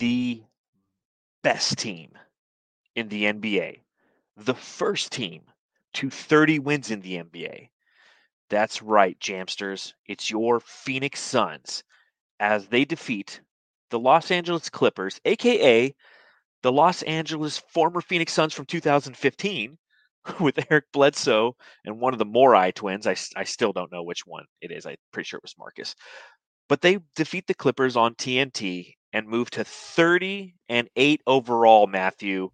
the best team in the NBA, the first team to 30 wins in the NBA. That's right, Jamsters. It's your Phoenix Suns as they defeat the Los Angeles Clippers, a.k.a. the Los Angeles former Phoenix Suns from 2015 with Eric Bledsoe and one of the Morai twins. I still don't know which one it is. I'm pretty sure it was Marcus. But they defeat the Clippers on TNT and move to 30-8 overall, Matthew.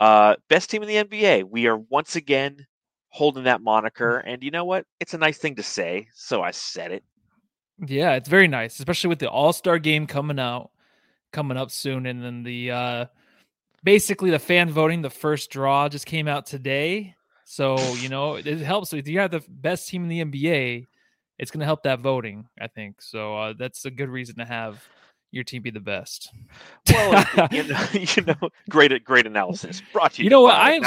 Best team in the NBA. We are once again holding that moniker. And you know what? It's a nice thing to say, so I said it. Yeah, it's very nice, especially with the All-Star game coming up soon. And then the basically the fan voting, the first draw just came out today. So, you know, it helps. If you have the best team in the NBA, it's going to help that voting, I think. So that's a good reason to have your team be the best. Well, you know, great analysis. Brought to you. You know what? I'm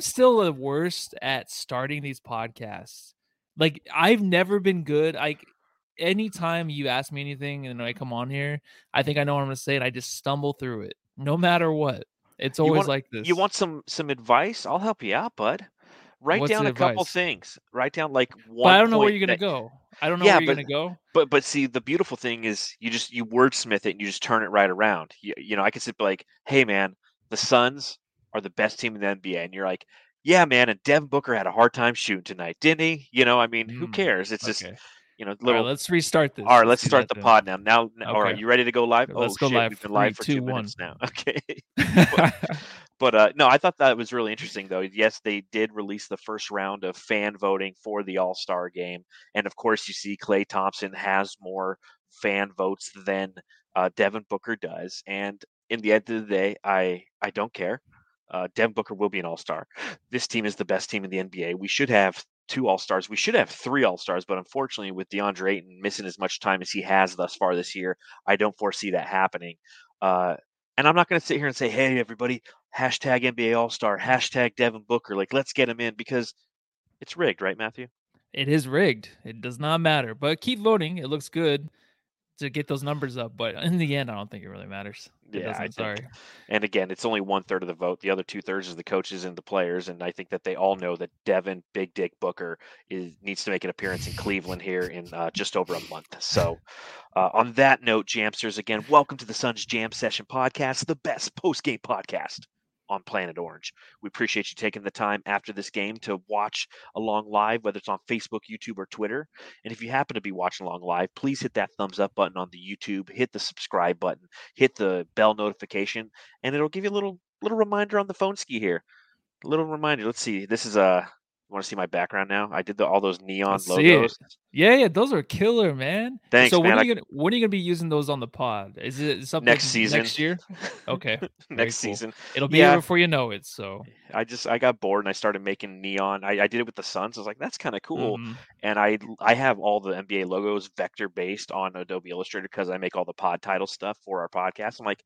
still the worst at starting these podcasts. Like, I've never been good. Like, anytime you ask me anything and I come on here, I think I know what I'm going to say, and I just stumble through it. No matter what, it's always like this. You want some advice? I'll help you out, bud. What's down a advice? Couple things. Write down like one. But I don't know where you're gonna go. I don't know where you're gonna go. But see, the beautiful thing is you wordsmith it and you just turn it right around. You know, I could sit like, hey man, the Suns are the best team in the NBA, and you're like, yeah man, and Devin Booker had a hard time shooting tonight, didn't he? You know, I mean, who cares? It's just little. All right, let's restart this. All right, let's start the pod now. Now, all right, you ready to go live? Okay, let's go live. We've been live for 2 minutes now. Okay. But no, I thought that was really interesting, though. Yes, they did release the first round of fan voting for the All-Star game. And, of course, you see Klay Thompson has more fan votes than Devin Booker does. And in the end of the day, I don't care. Devin Booker will be an All-Star. This team is the best team in the NBA. We should have 2 All-Stars. We should have 3 All-Stars. But, unfortunately, with DeAndre Ayton missing as much time as he has thus far this year, I don't foresee that happening. And I'm not going to sit here and say, hey, everybody, hashtag NBA All-Star, hashtag Devin Booker. Like, let's get him in, because it's rigged, right, Matthew? It is rigged. It does not matter. But keep voting. It looks good to get those numbers up. But in the end, I don't think it really matters. Sorry. And again, it's only 1/3 of the vote. The other 2/3 is the coaches and the players. And I think that they all know that Devin Big Dick Booker needs to make an appearance in Cleveland here in just over a month. So on that note, Jamsters, again, welcome to the Suns Jam Session Podcast, the best post-game podcast on Planet Orange. We appreciate you taking the time after this game to watch along live, whether it's on Facebook, YouTube, or Twitter. And if you happen to be watching along live, please hit that thumbs up button on the YouTube, hit the subscribe button, hit the bell notification, and it'll give you a little reminder on the phone ski here. A little reminder. Let's see. This is you want to see my background now? I did all those neon logos. Yeah, those are killer, man. Thanks, so man. When are you going to be using those on the pod? Is it something next season? Next year? Okay. Next season. It'll be here before you know it. So I got bored and I started making neon. I did it with the Suns. I was like, that's kind of cool. Mm-hmm. And I have all the NBA logos vector based on Adobe Illustrator because I make all the pod title stuff for our podcast. I'm like,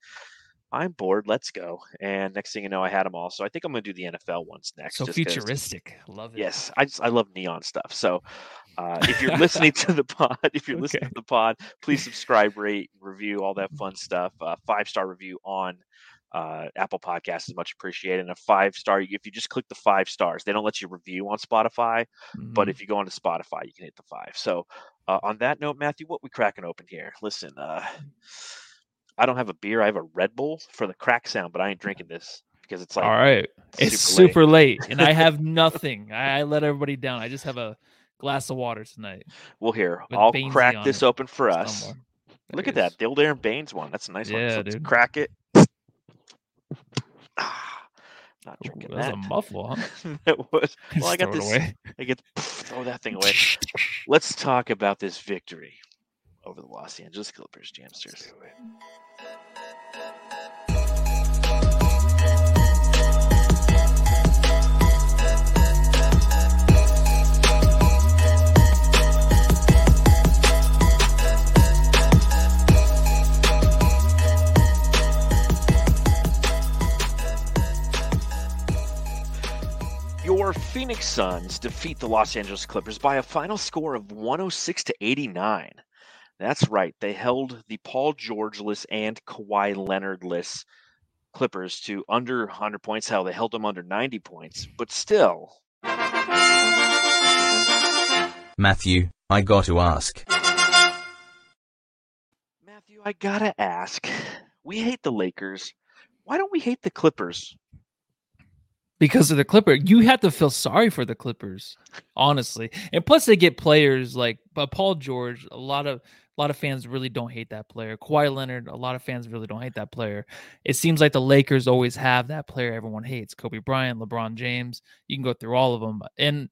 I'm bored. Let's go. And next thing you know, I had them all. So I think I'm going to do the NFL ones next. So futuristic. Love it. Yes. I love neon stuff. So if you're listening to the pod, please subscribe, rate, review, all that fun stuff. 5-star review on Apple Podcasts is much appreciated. And a 5-star, if you just click the 5 stars, they don't let you review on Spotify, but if you go onto Spotify, you can hit the 5. So on that note, Matthew, what we cracking open here? Listen, I don't have a beer. I have a Red Bull for the crack sound, but I ain't drinking this because it's like, all right, it's super late and I have nothing. I let everybody down. I just have a glass of water tonight. Well, here, I'll crack this open for us. Look at that. The old Aron Baynes one. That's a nice one. So let's crack it. Not drinking that. That was a muffle, huh? That was. Well, I got this. I get throw that thing away. Let's talk about this victory over the Los Angeles Clippers, Jamsters. Your Phoenix Suns defeat the Los Angeles Clippers by a final score of 106-89. That's right. They held the Paul George-less and Kawhi Leonard-less Clippers to under 100 points. Hell, they held them under 90 points. But still. Matthew, I got to ask. Matthew, I got to ask. We hate the Lakers. Why don't we hate the Clippers? Because of the Clippers. You have to feel sorry for the Clippers, honestly. And plus they get players like Paul George. A lot of fans really don't hate that player. Kawhi Leonard, a lot of fans really don't hate that player. It seems like the Lakers always have that player everyone hates. Kobe Bryant, LeBron James. You can go through all of them. And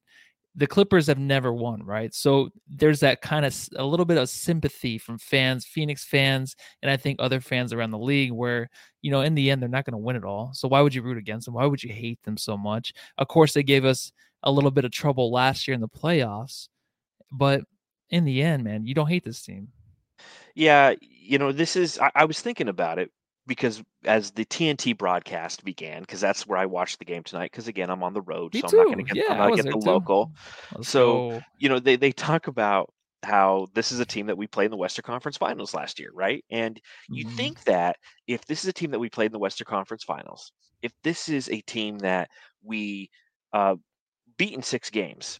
the Clippers have never won, right? So there's that kind of a little bit of sympathy from fans, Phoenix fans, and I think other fans around the league where, you know, in the end, they're not going to win it all. So why would you root against them? Why would you hate them so much? Of course, they gave us a little bit of trouble last year in the playoffs, but in the end, man, you don't hate this team. Yeah, you know, this is, I was thinking about it because as the TNT broadcast began, because that's where I watched the game tonight, because again, I'm on the road, so I'm not going to get the local. So, you know, they talk about how this is a team that we played in the Western Conference Finals last year, right? And you think that if this is a team that we played in the Western Conference Finals, if this is a team that we beat in 6 games,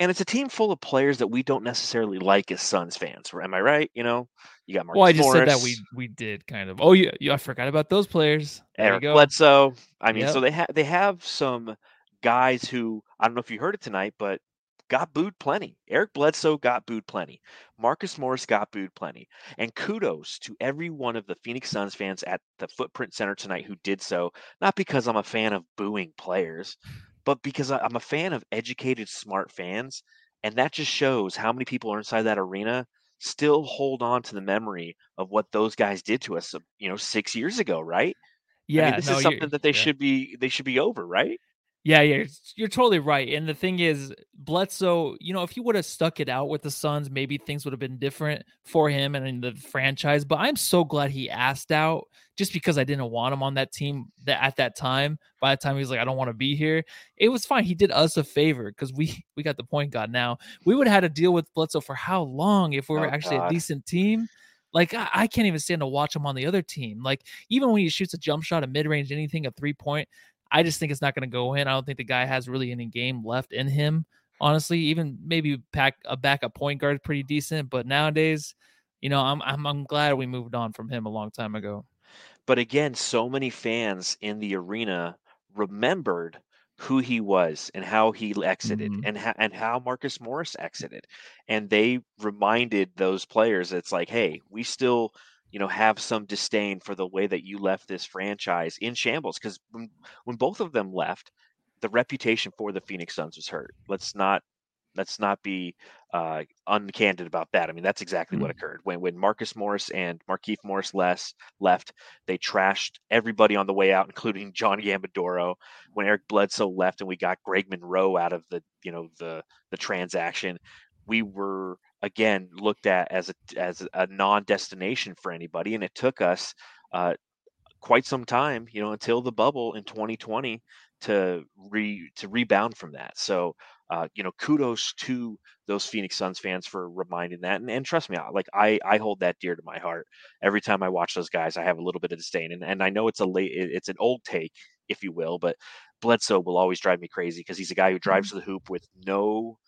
and it's a team full of players that we don't necessarily like as Suns fans. Am I right? You know, you got Marcus. Well, I just said that we did kind of. Oh, yeah, I forgot about those players. Eric Bledsoe. I mean, so they have some guys who, I don't know if you heard it tonight, but got booed plenty. Eric Bledsoe got booed plenty. Marcus Morris got booed plenty. And kudos to every one of the Phoenix Suns fans at the Footprint Center tonight who did so. Not because I'm a fan of booing players, but because I'm a fan of educated, smart fans, and that just shows how many people are inside that arena still hold on to the memory of what those guys did to us, you know, 6 years ago, right? Yeah, I mean, this is something that they should be over, right? Yeah, you're totally right. And the thing is, Bledsoe, you know, if he would have stuck it out with the Suns, maybe things would have been different for him and in the franchise. But I'm so glad he asked out, just because I didn't want him on that team at that time. By the time he was like, I don't want to be here. It was fine. He did us a favor because we got the point guard now. We would have had to deal with Bledsoe for how long if we were a decent team? Like, I can't even stand to watch him on the other team. Like, even when he shoots a jump shot, a mid-range, anything, a three-point, I just think it's not going to go in. I don't think the guy has really any game left in him, honestly. Even maybe a backup point guard is pretty decent, but nowadays, you know, I'm glad we moved on from him a long time ago. But again, so many fans in the arena remembered who he was and how he exited and how Marcus Morris exited, and they reminded those players, it's like, hey, we still, you know, have some disdain for the way that you left this franchise in shambles. Because when both of them left, the reputation for the Phoenix Suns was hurt. Let's not be uncandid about that. I mean, that's exactly what occurred. When Marcus Morris and Markieff Morris left, they trashed everybody on the way out, including John Gambadoro. When Eric Bledsoe left and we got Greg Monroe out of the transaction, we were again looked at as a non-destination for anybody, and it took us quite some time, you know, until the bubble in 2020 to rebound from that. So, you know, kudos to those Phoenix Suns fans for reminding that. And trust me, I hold that dear to my heart. Every time I watch those guys, I have a little bit of disdain, and I know it's an old take, if you will, but Bledsoe will always drive me crazy because he's a guy who drives to the hoop with no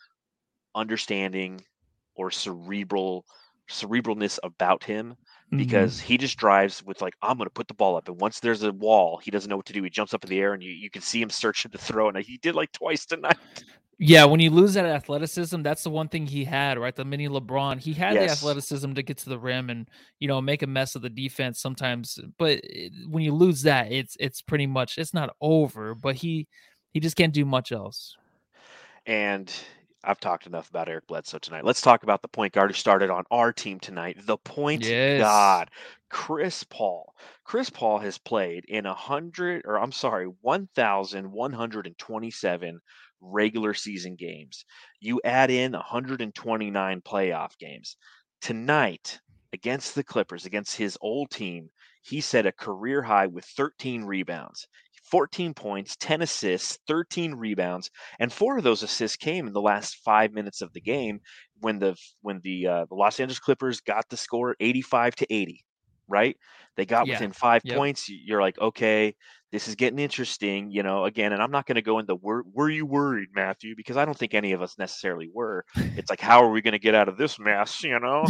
understanding or cerebralness about him, because he just drives with like, I'm going to put the ball up. And once there's a wall, he doesn't know what to do. He jumps up in the air and you can see him searching to throw. And he did like twice tonight. Yeah. When you lose that athleticism, that's the one thing he had, right? The mini LeBron, he had the athleticism to get to the rim and, you know, make a mess of the defense sometimes. But when you lose that, it's pretty much, it's not over, but he just can't do much else. And I've talked enough about Eric Bledsoe tonight. Let's talk about the point guard who started on our team tonight. The point guard, Chris Paul. Chris Paul has played in 1,127 regular season games. You add in 129 playoff games. Tonight, against the Clippers, against his old team, he set a career high with 13 rebounds. 14 points, 10 assists, 13 rebounds, and 4 of those assists came in the last 5 minutes of the game. when the Los Angeles Clippers got the score 85-80, right? They got within 5 points. You're like, okay, this is getting interesting, you know, again, and I'm not going to go into were you worried, Matthew? Because I don't think any of us necessarily were. It's like, how are we going to get out of this mess, you know?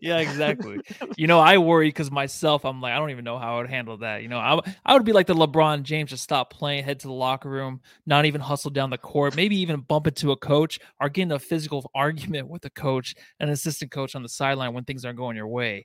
Yeah, exactly. You know, I worry because myself, I'm like, I don't even know how I would handle that. You know, I would be like the LeBron James, just stop playing, head to the locker room, not even hustle down the court, maybe even bump into a coach or get into a physical argument with a coach, an assistant coach on the sideline when things aren't going your way.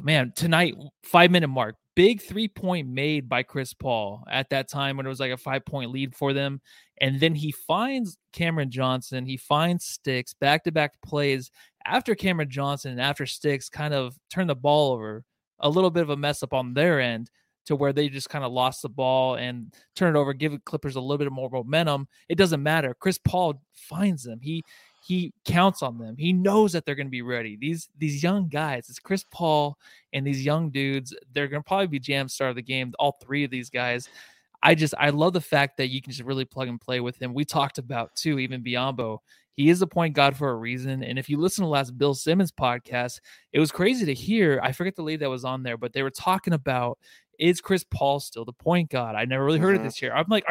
Man, tonight, 5-minute mark, big 3-point made by Chris Paul at that time when it was like a 5-point lead for them. And then he finds Cameron Johnson. He finds Sticks, back-to-back plays after Cameron Johnson and after Sticks kind of turned the ball over, a little bit of a mess up on their end to where they just kind of lost the ball and turn it over, give Clippers a little bit more momentum. It doesn't matter. Chris Paul finds them. He counts on them. He knows that they're going to be ready. These young guys, it's Chris Paul and these young dudes, they're going to probably be jam star of the game, all three of these guys. I love the fact that you can just really plug and play with him. We talked about, too, even Biyombo. He is the point guard for a reason. And if you listen to last Bill Simmons podcast, it was crazy to hear. I forget the lead that was on there, but they were talking about, is Chris Paul still the point guard? I never really heard it this year. I'm like,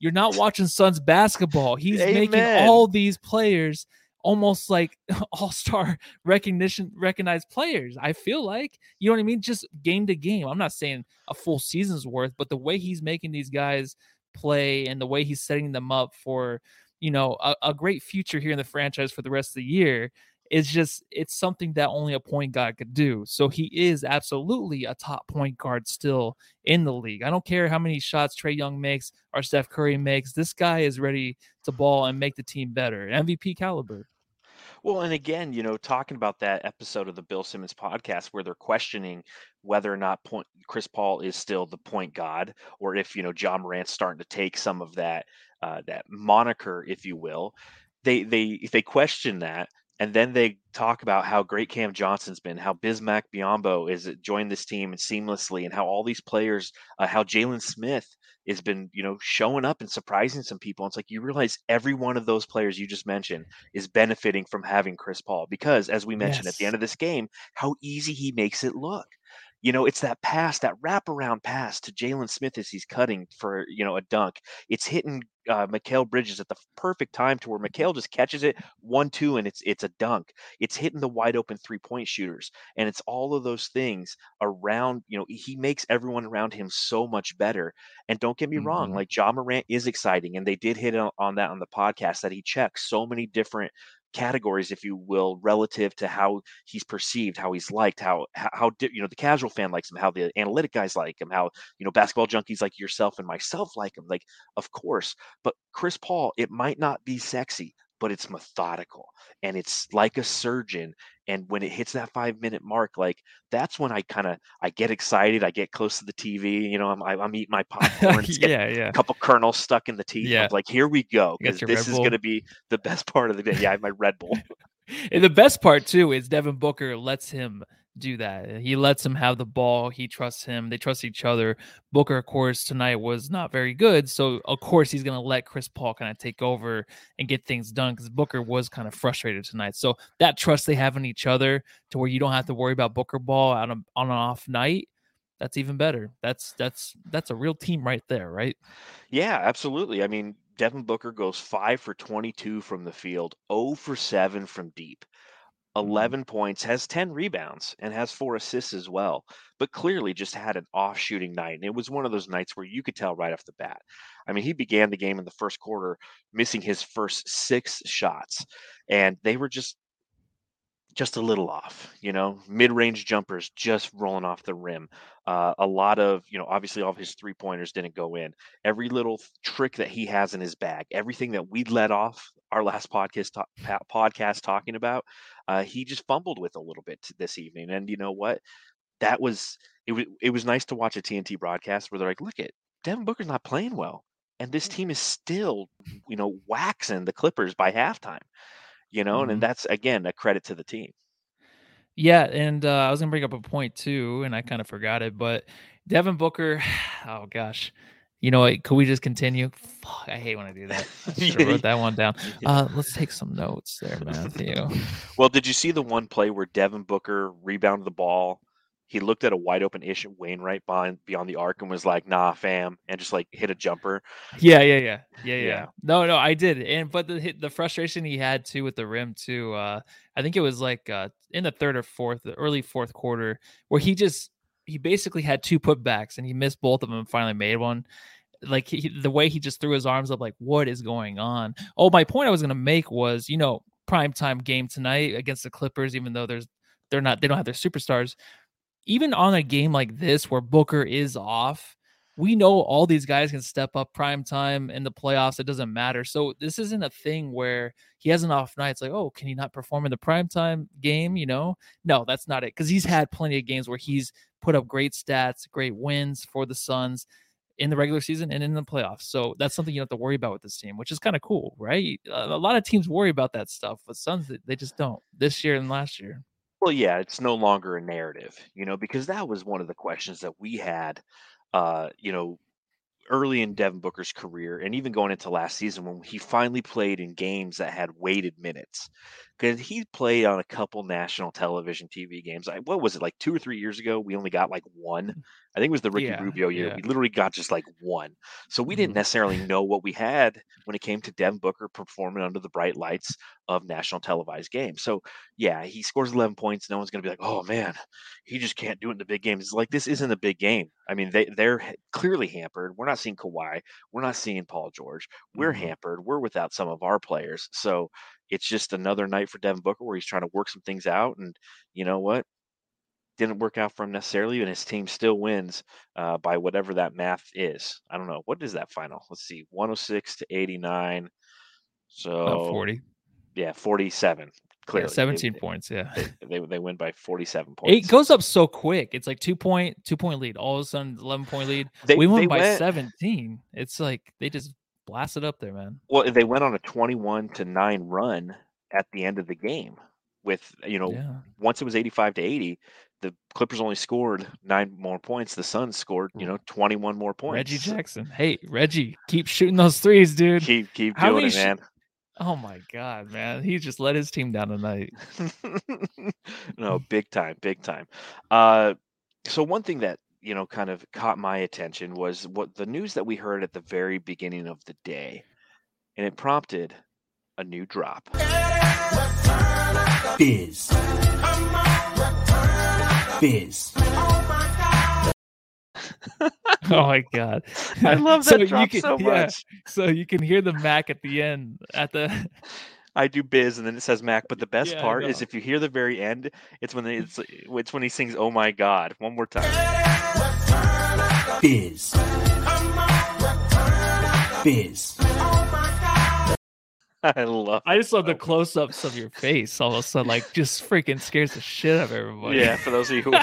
you're not watching Suns basketball. He's making all these players almost like all-star recognized players. I feel like, you know what I mean? Just game to game. I'm not saying a full season's worth, but the way he's making these guys play and the way he's setting them up for, you know, a great future here in the franchise for the rest of the year, it's something that only a point guard could do. So he is absolutely a top point guard still in the league. I don't care how many shots Trae Young makes or Steph Curry makes. This guy is ready to ball and make the team better. MVP caliber. Well, and again, you know, talking about that episode of the Bill Simmons podcast where they're questioning whether or not Chris Paul is still the point god, or if, you know, John Morant's starting to take some of that moniker, if you will. They question that. And then they talk about how great Cam Johnson's been, how Bismack Biyombo is joined this team seamlessly, and how all these players, how Jalen Smith has been, you know, showing up and surprising some people. And it's like, you realize every one of those players you just mentioned is benefiting from having Chris Paul, because as we mentioned at the end of this game, how easy he makes it look. You know, it's that pass, that wraparound pass to Jalen Smith as he's cutting for, you know, a dunk. It's hitting Mikal Bridges at the perfect time to where Mikal just catches it 1-2 and it's a dunk. It's hitting the wide open 3-point shooters. And it's all of those things around, you know, he makes everyone around him so much better. And don't get me wrong, like Ja Morant is exciting. And they did hit on that on the podcast, that he checks so many different categories, if you will, relative to how he's perceived, how he's liked, how you know, the casual fan likes him, how the analytic guys like him, how, you know, basketball junkies like yourself and myself like him. Like, of course. But Chris Paul, it might not be sexy, but it's methodical and it's like a surgeon. And when it hits that 5-minute mark, like, that's when I get excited. I get close to the TV. You know, I'm eating my popcorn. A couple kernels stuck in the teeth. Yeah. I'm like, here we go, because this is going to be the best part of the day. Yeah, I have my Red Bull. And the best part, too, is Devin Booker lets him do that. He lets him have the ball. He trusts him. They trust each other. Booker, of course, tonight was not very good. So, of course, he's going to let Chris Paul kind of take over and get things done, because Booker was kind of frustrated tonight. So that trust they have in each other, to where you don't have to worry about Booker ball on an off night, that's even better. That's a real team right there, right? Yeah, absolutely. I mean, Devin Booker goes 5 for 22 from the field, 0 for 7 from deep. 11 points, has 10 rebounds, and has 4 assists as well, but clearly just had an off shooting night. And it was one of those nights where you could tell right off the bat. I mean, he began the game in the first quarter missing his first 6 shots, and they were just a little off, you know, mid-range jumpers just rolling off the rim. A lot of, you know, obviously all of his 3-pointers didn't go in. Every little trick that he has in his bag, everything that we let off our last podcast talking about, he just fumbled with a little bit this evening. And you know what? It was nice to watch a TNT broadcast where they're like, look at Devin Booker's not playing well, and this team is still, you know, waxing the Clippers by halftime. You know, and that's, again, a credit to the team. Yeah, and I was going to bring up a point, too, and I kind of forgot it, but Devin Booker, oh, gosh, You know what? Could we just continue? Fuck, I hate when I do that. I should have wrote that one down. Let's take some notes there, Matthew. Well, did you see the one play where Devin Booker rebounded the ball? He looked at a wide open ish Wainwright beyond the arc and was like, "Nah, fam," and just like hit a jumper. Yeah. No, I did. And but the frustration he had too with the rim too. I think it was like in the third or fourth, the early fourth quarter, where he basically had two putbacks and he missed both of them and finally made one. Like the way he just threw his arms up, like, what is going on? Oh, my point I was gonna make was, you know, primetime game tonight against the Clippers, even though they don't have their superstars. Even on a game like this where Booker is off, we know all these guys can step up prime time in the playoffs. It doesn't matter. So this isn't a thing where he has an off night. It's like, oh, can he not perform in the primetime game? You know, no, that's not it. Cause he's had plenty of games where he's put up great stats, great wins for the Suns in the regular season and in the playoffs. So that's something you don't have to worry about with this team, which is kind of cool, right? A lot of teams worry about that stuff, but Suns, they just don't this year and last year. Well, yeah, it's no longer a narrative, you know, because that was one of the questions that we had, you know, early in Devin Booker's career and even going into last season when he finally played in games that had weighted minutes, because he played on a couple national television TV games. What was it, like 2 or 3 years ago? We only got like one. I think it was the Ricky Rubio year. Yeah. We literally got just like one. So we didn't necessarily know what we had when it came to Devin Booker performing under the bright lights of national televised games. So yeah, he scores 11 points. No one's going to be like, oh man, he just can't do it in the big games. It's like, this isn't a big game. I mean, they're clearly hampered. We're not seeing Kawhi. We're not seeing Paul George. We're hampered. We're without some of our players. So it's just another night for Devin Booker where he's trying to work some things out. And you know what? Didn't work out for him necessarily. And his team still wins by whatever that math is. I don't know. What is that final? Let's see. 106-89. So 40. Yeah. 47. Clearly. Yeah, 17 points. Yeah. They win by 47 points. It goes up so quick. It's like two point lead. All of a sudden 11 point lead. They won by 17. It's like, they just blasted up there, man. Well, they went on a 21-9 run at the end of the game with, you know, once it was 85-80, the Clippers only scored 9 more points. The Suns scored, you know, 21 more points. Reggie Jackson. Hey, Reggie, keep shooting those threes, dude. Keep doing it, man. Oh my God, man. He just let his team down tonight. No, big time. So one thing that, you know, kind of caught my attention was what the news that we heard at the very beginning of the day, and it prompted a new drop. Biz. Oh my God, I love that drop so much. So you can hear the Mac at the end I do biz and then it says Mac, but the best part is if you hear the very end, it's when he sings "Oh my God" one more time. Biz. Biz. I just love the close-ups of your face all of a sudden, like, just freaking scares the shit out of everybody. Yeah, for those of you who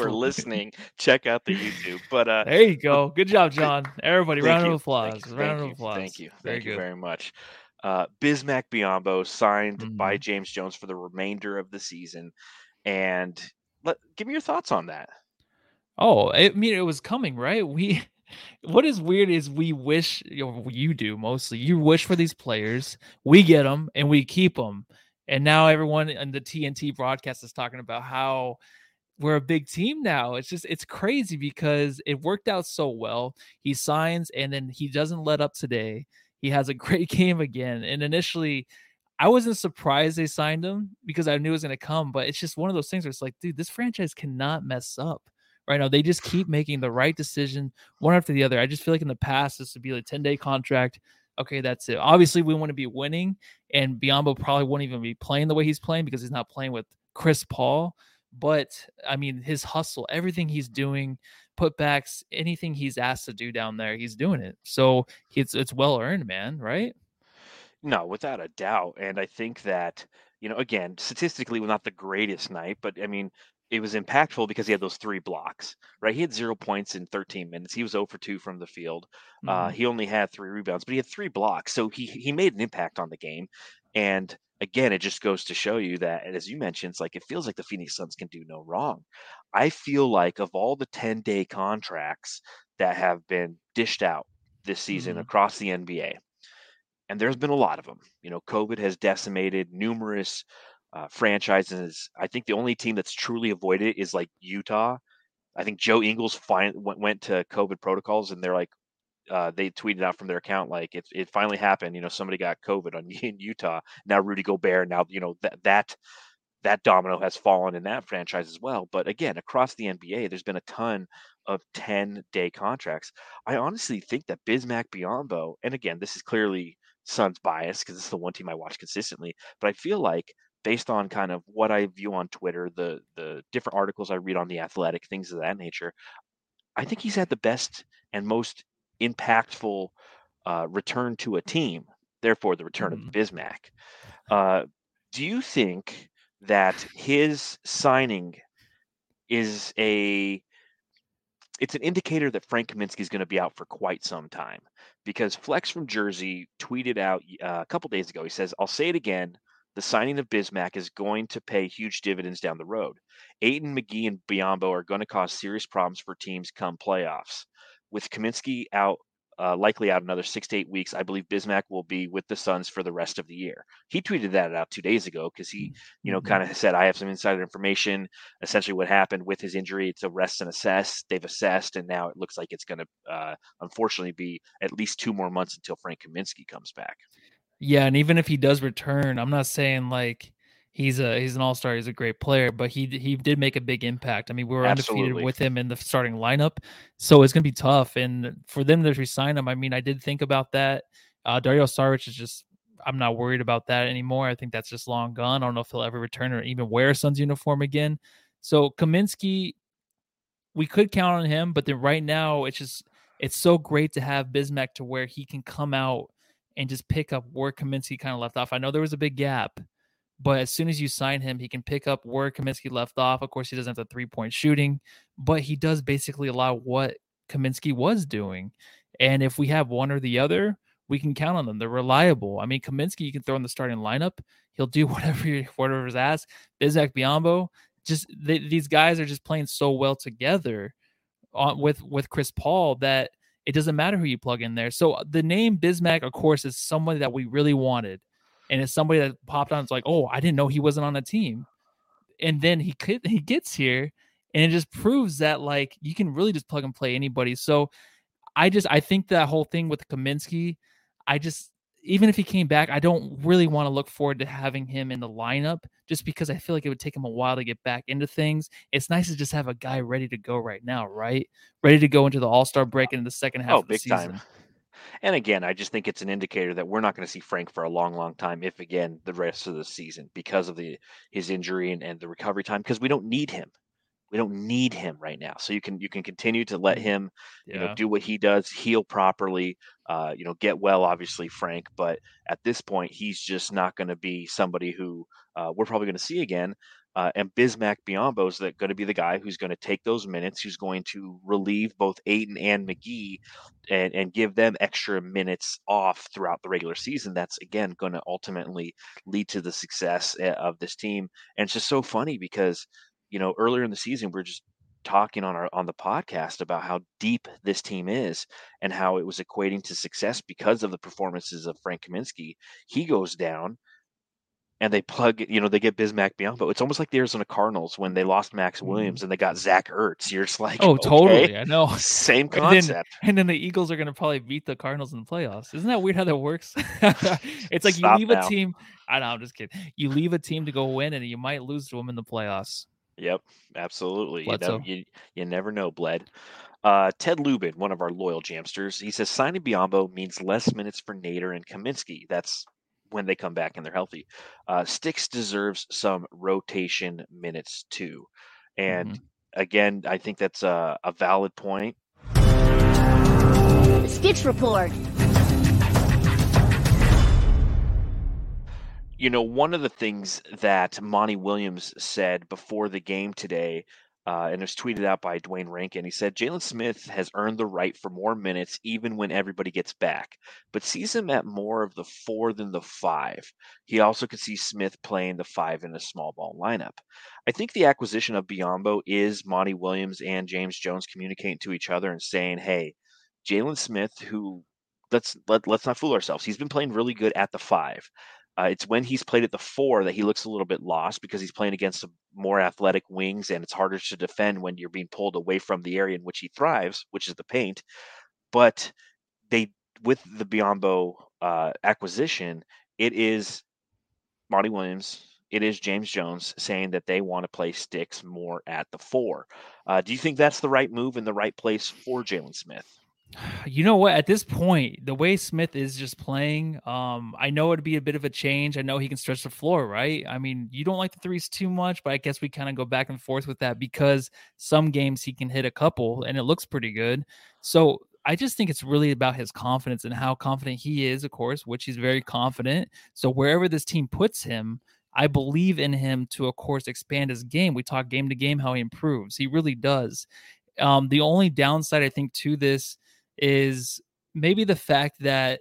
are listening, check out the YouTube. But there you go. Good job, John. Everybody, round of applause. Thank you. Thank you very much. Bismack Biyombo signed by James Jones for the remainder of the season. And give me your thoughts on that. Oh, I mean, it was coming, right? What is weird is we wish, you do mostly, you wish for these players, we get them and we keep them. And now everyone in the TNT broadcast is talking about how we're a big team now. It's crazy because it worked out so well. He signs and then he doesn't let up today. He has a great game again. And initially, I wasn't surprised they signed him because I knew it was going to come. But it's just one of those things where it's like, dude, this franchise cannot mess up. Right now, they just keep making the right decision one after the other. I just feel like in the past, this would be like a 10-day contract. Okay, that's it. Obviously, we want to be winning, and Biyombo probably won't even be playing the way he's playing because he's not playing with Chris Paul. But, I mean, his hustle, everything he's doing, putbacks, anything he's asked to do down there, he's doing it. So it's well-earned, man, right? No, without a doubt. And I think that, you know, again, statistically, well, not the greatest night, but, I mean, it was impactful because he had those 3 blocks, right? He had 0 points in 13 minutes. He was 0 for 2 from the field. He only had 3 rebounds, but he had 3 blocks. So he made an impact on the game. And again, it just goes to show you that, and as you mentioned, it's like it feels like the Phoenix Suns can do no wrong. I feel like of all the 10-day contracts that have been dished out this season across the NBA, and there's been a lot of them. You know, COVID has decimated numerous franchises. I think the only team that's truly avoided it is like Utah. I think Joe Ingles went to COVID protocols, and they're like, they tweeted out from their account, like it finally happened. You know, somebody got COVID in Utah. Now Rudy Gobert. Now, you know, that domino has fallen in that franchise as well. But again, across the NBA, there's been a ton of 10-day contracts. I honestly think that Bismack Biyombo, and again, this is clearly Suns bias because it's the one team I watch consistently, but I feel like, based on kind of what I view on Twitter, the different articles I read on The Athletic, things of that nature, I think he's had the best and most impactful return to a team, therefore the return of Bismack. Do you think that his signing is it's an indicator that Frank Kaminsky is going to be out for quite some time? Because Flex from Jersey tweeted out a couple days ago, he says, "I'll say it again, the signing of Bismack is going to pay huge dividends down the road. Ayton, McGee, and Biyombo are going to cause serious problems for teams come playoffs. With Kaminsky out, likely out another 6 to 8 weeks, I believe Bismack will be with the Suns for the rest of the year." He tweeted that out 2 days ago because he, you know, kind of said, "I have some insider information, essentially what happened with his injury. It's a rest and assess. They've assessed, and now it looks like it's going to, unfortunately, be at least 2 more months until Frank Kaminsky comes back." Yeah, and even if he does return, I'm not saying like he's an all-star, he's a great player, but he did make a big impact. I mean, we were undefeated with him in the starting lineup, so it's going to be tough. And for them to resign him, I mean, I did think about that. Dario Saric is just, I'm not worried about that anymore. I think that's just long gone. I don't know if he'll ever return or even wear a Suns uniform again. So Kaminsky, we could count on him, but then right now it's so great to have Bismack to where he can come out and just pick up where Kaminsky kind of left off. I know there was a big gap, but as soon as you sign him, he can pick up where Kaminsky left off. Of course, he doesn't have the three-point shooting, but he does basically allow what Kaminsky was doing. And if we have one or the other, we can count on them. They're reliable. I mean, Kaminsky, you can throw in the starting lineup. He'll do whatever's asked. Bismack Biyombo, just these guys are just playing so well together with Chris Paul that it doesn't matter who you plug in there. So the name Bismack, of course, is somebody that we really wanted. And it's somebody that popped on. It's like, oh, I didn't know he wasn't on a team. And then he gets here, and it just proves that like you can really just plug and play anybody. So I think that whole thing with Kaminsky, even if he came back, I don't really want to look forward to having him in the lineup just because I feel like it would take him a while to get back into things. It's nice to just have a guy ready to go right now, right? Ready to go into the All-Star break in the second half of the season. Big time. And again, I just think it's an indicator that we're not going to see Frank for a long, long time, if again, the rest of the season, because of his injury and the recovery time, because we don't need him. We don't need him right now. So you can continue to let him, you know, do what he does, heal properly, you know, get well, obviously, Frank. But at this point, he's just not going to be somebody who we're probably going to see again. And Bismack Biyombo is going to be the guy who's going to take those minutes, who's going to relieve both Ayton and McGee and give them extra minutes off throughout the regular season. That's, again, going to ultimately lead to the success of this team. And it's just so funny because, you know, earlier in the season, we're just talking on the podcast about how deep this team is and how it was equating to success because of the performances of Frank Kaminsky. He goes down, and they plug, you know, they get Bismack Biyombo. It's almost like the Arizona Cardinals when they lost Max Williams and they got Zach Ertz. You're just like, oh, okay, totally, I know, same concept. And then the Eagles are going to probably beat the Cardinals in the playoffs. Isn't that weird how that works? It's like you leave a team. I know, I'm just kidding. You leave a team to go win, and you might lose to them in the playoffs. Yep, absolutely. You never know, Bled. Ted Lubin, one of our loyal Jamsters, he says signing Biyombo means less minutes for Nader and Kaminsky. That's when they come back and they're healthy. Sticks deserves some rotation minutes too. And again, I think that's a valid point. Sticks report. You know, one of the things that Monty Williams said before the game today and it was tweeted out by Dwayne Rankin. He said, Jalen Smith has earned the right for more minutes even when everybody gets back, but sees him at more of the 4 than the 5. He also could see Smith playing the 5 in a small ball lineup. I think the acquisition of Biyombo is Monty Williams and James Jones communicating to each other and saying, hey, Jalen Smith, who let's not fool ourselves. He's been playing really good at the 5. It's when he's played at the 4 that he looks a little bit lost because he's playing against some more athletic wings and it's harder to defend when you're being pulled away from the area in which he thrives, which is the paint. But with the Biyombo acquisition, it is Monty Williams, it is James Jones saying that they want to play sticks more at the 4. Do you think that's the right move in the right place for Jalen Smith? You know what? At this point, the way Smith is just playing, I know it'd be a bit of a change. I know he can stretch the floor, right? I mean, you don't like the threes too much, but I guess we kind of go back and forth with that because some games he can hit a couple and it looks pretty good. So I just think it's really about his confidence and how confident he is, of course, which he's very confident. So wherever this team puts him, I believe in him to, of course, expand his game. We talk game to game how he improves. He really does. The only downside, I think, to this is maybe the fact that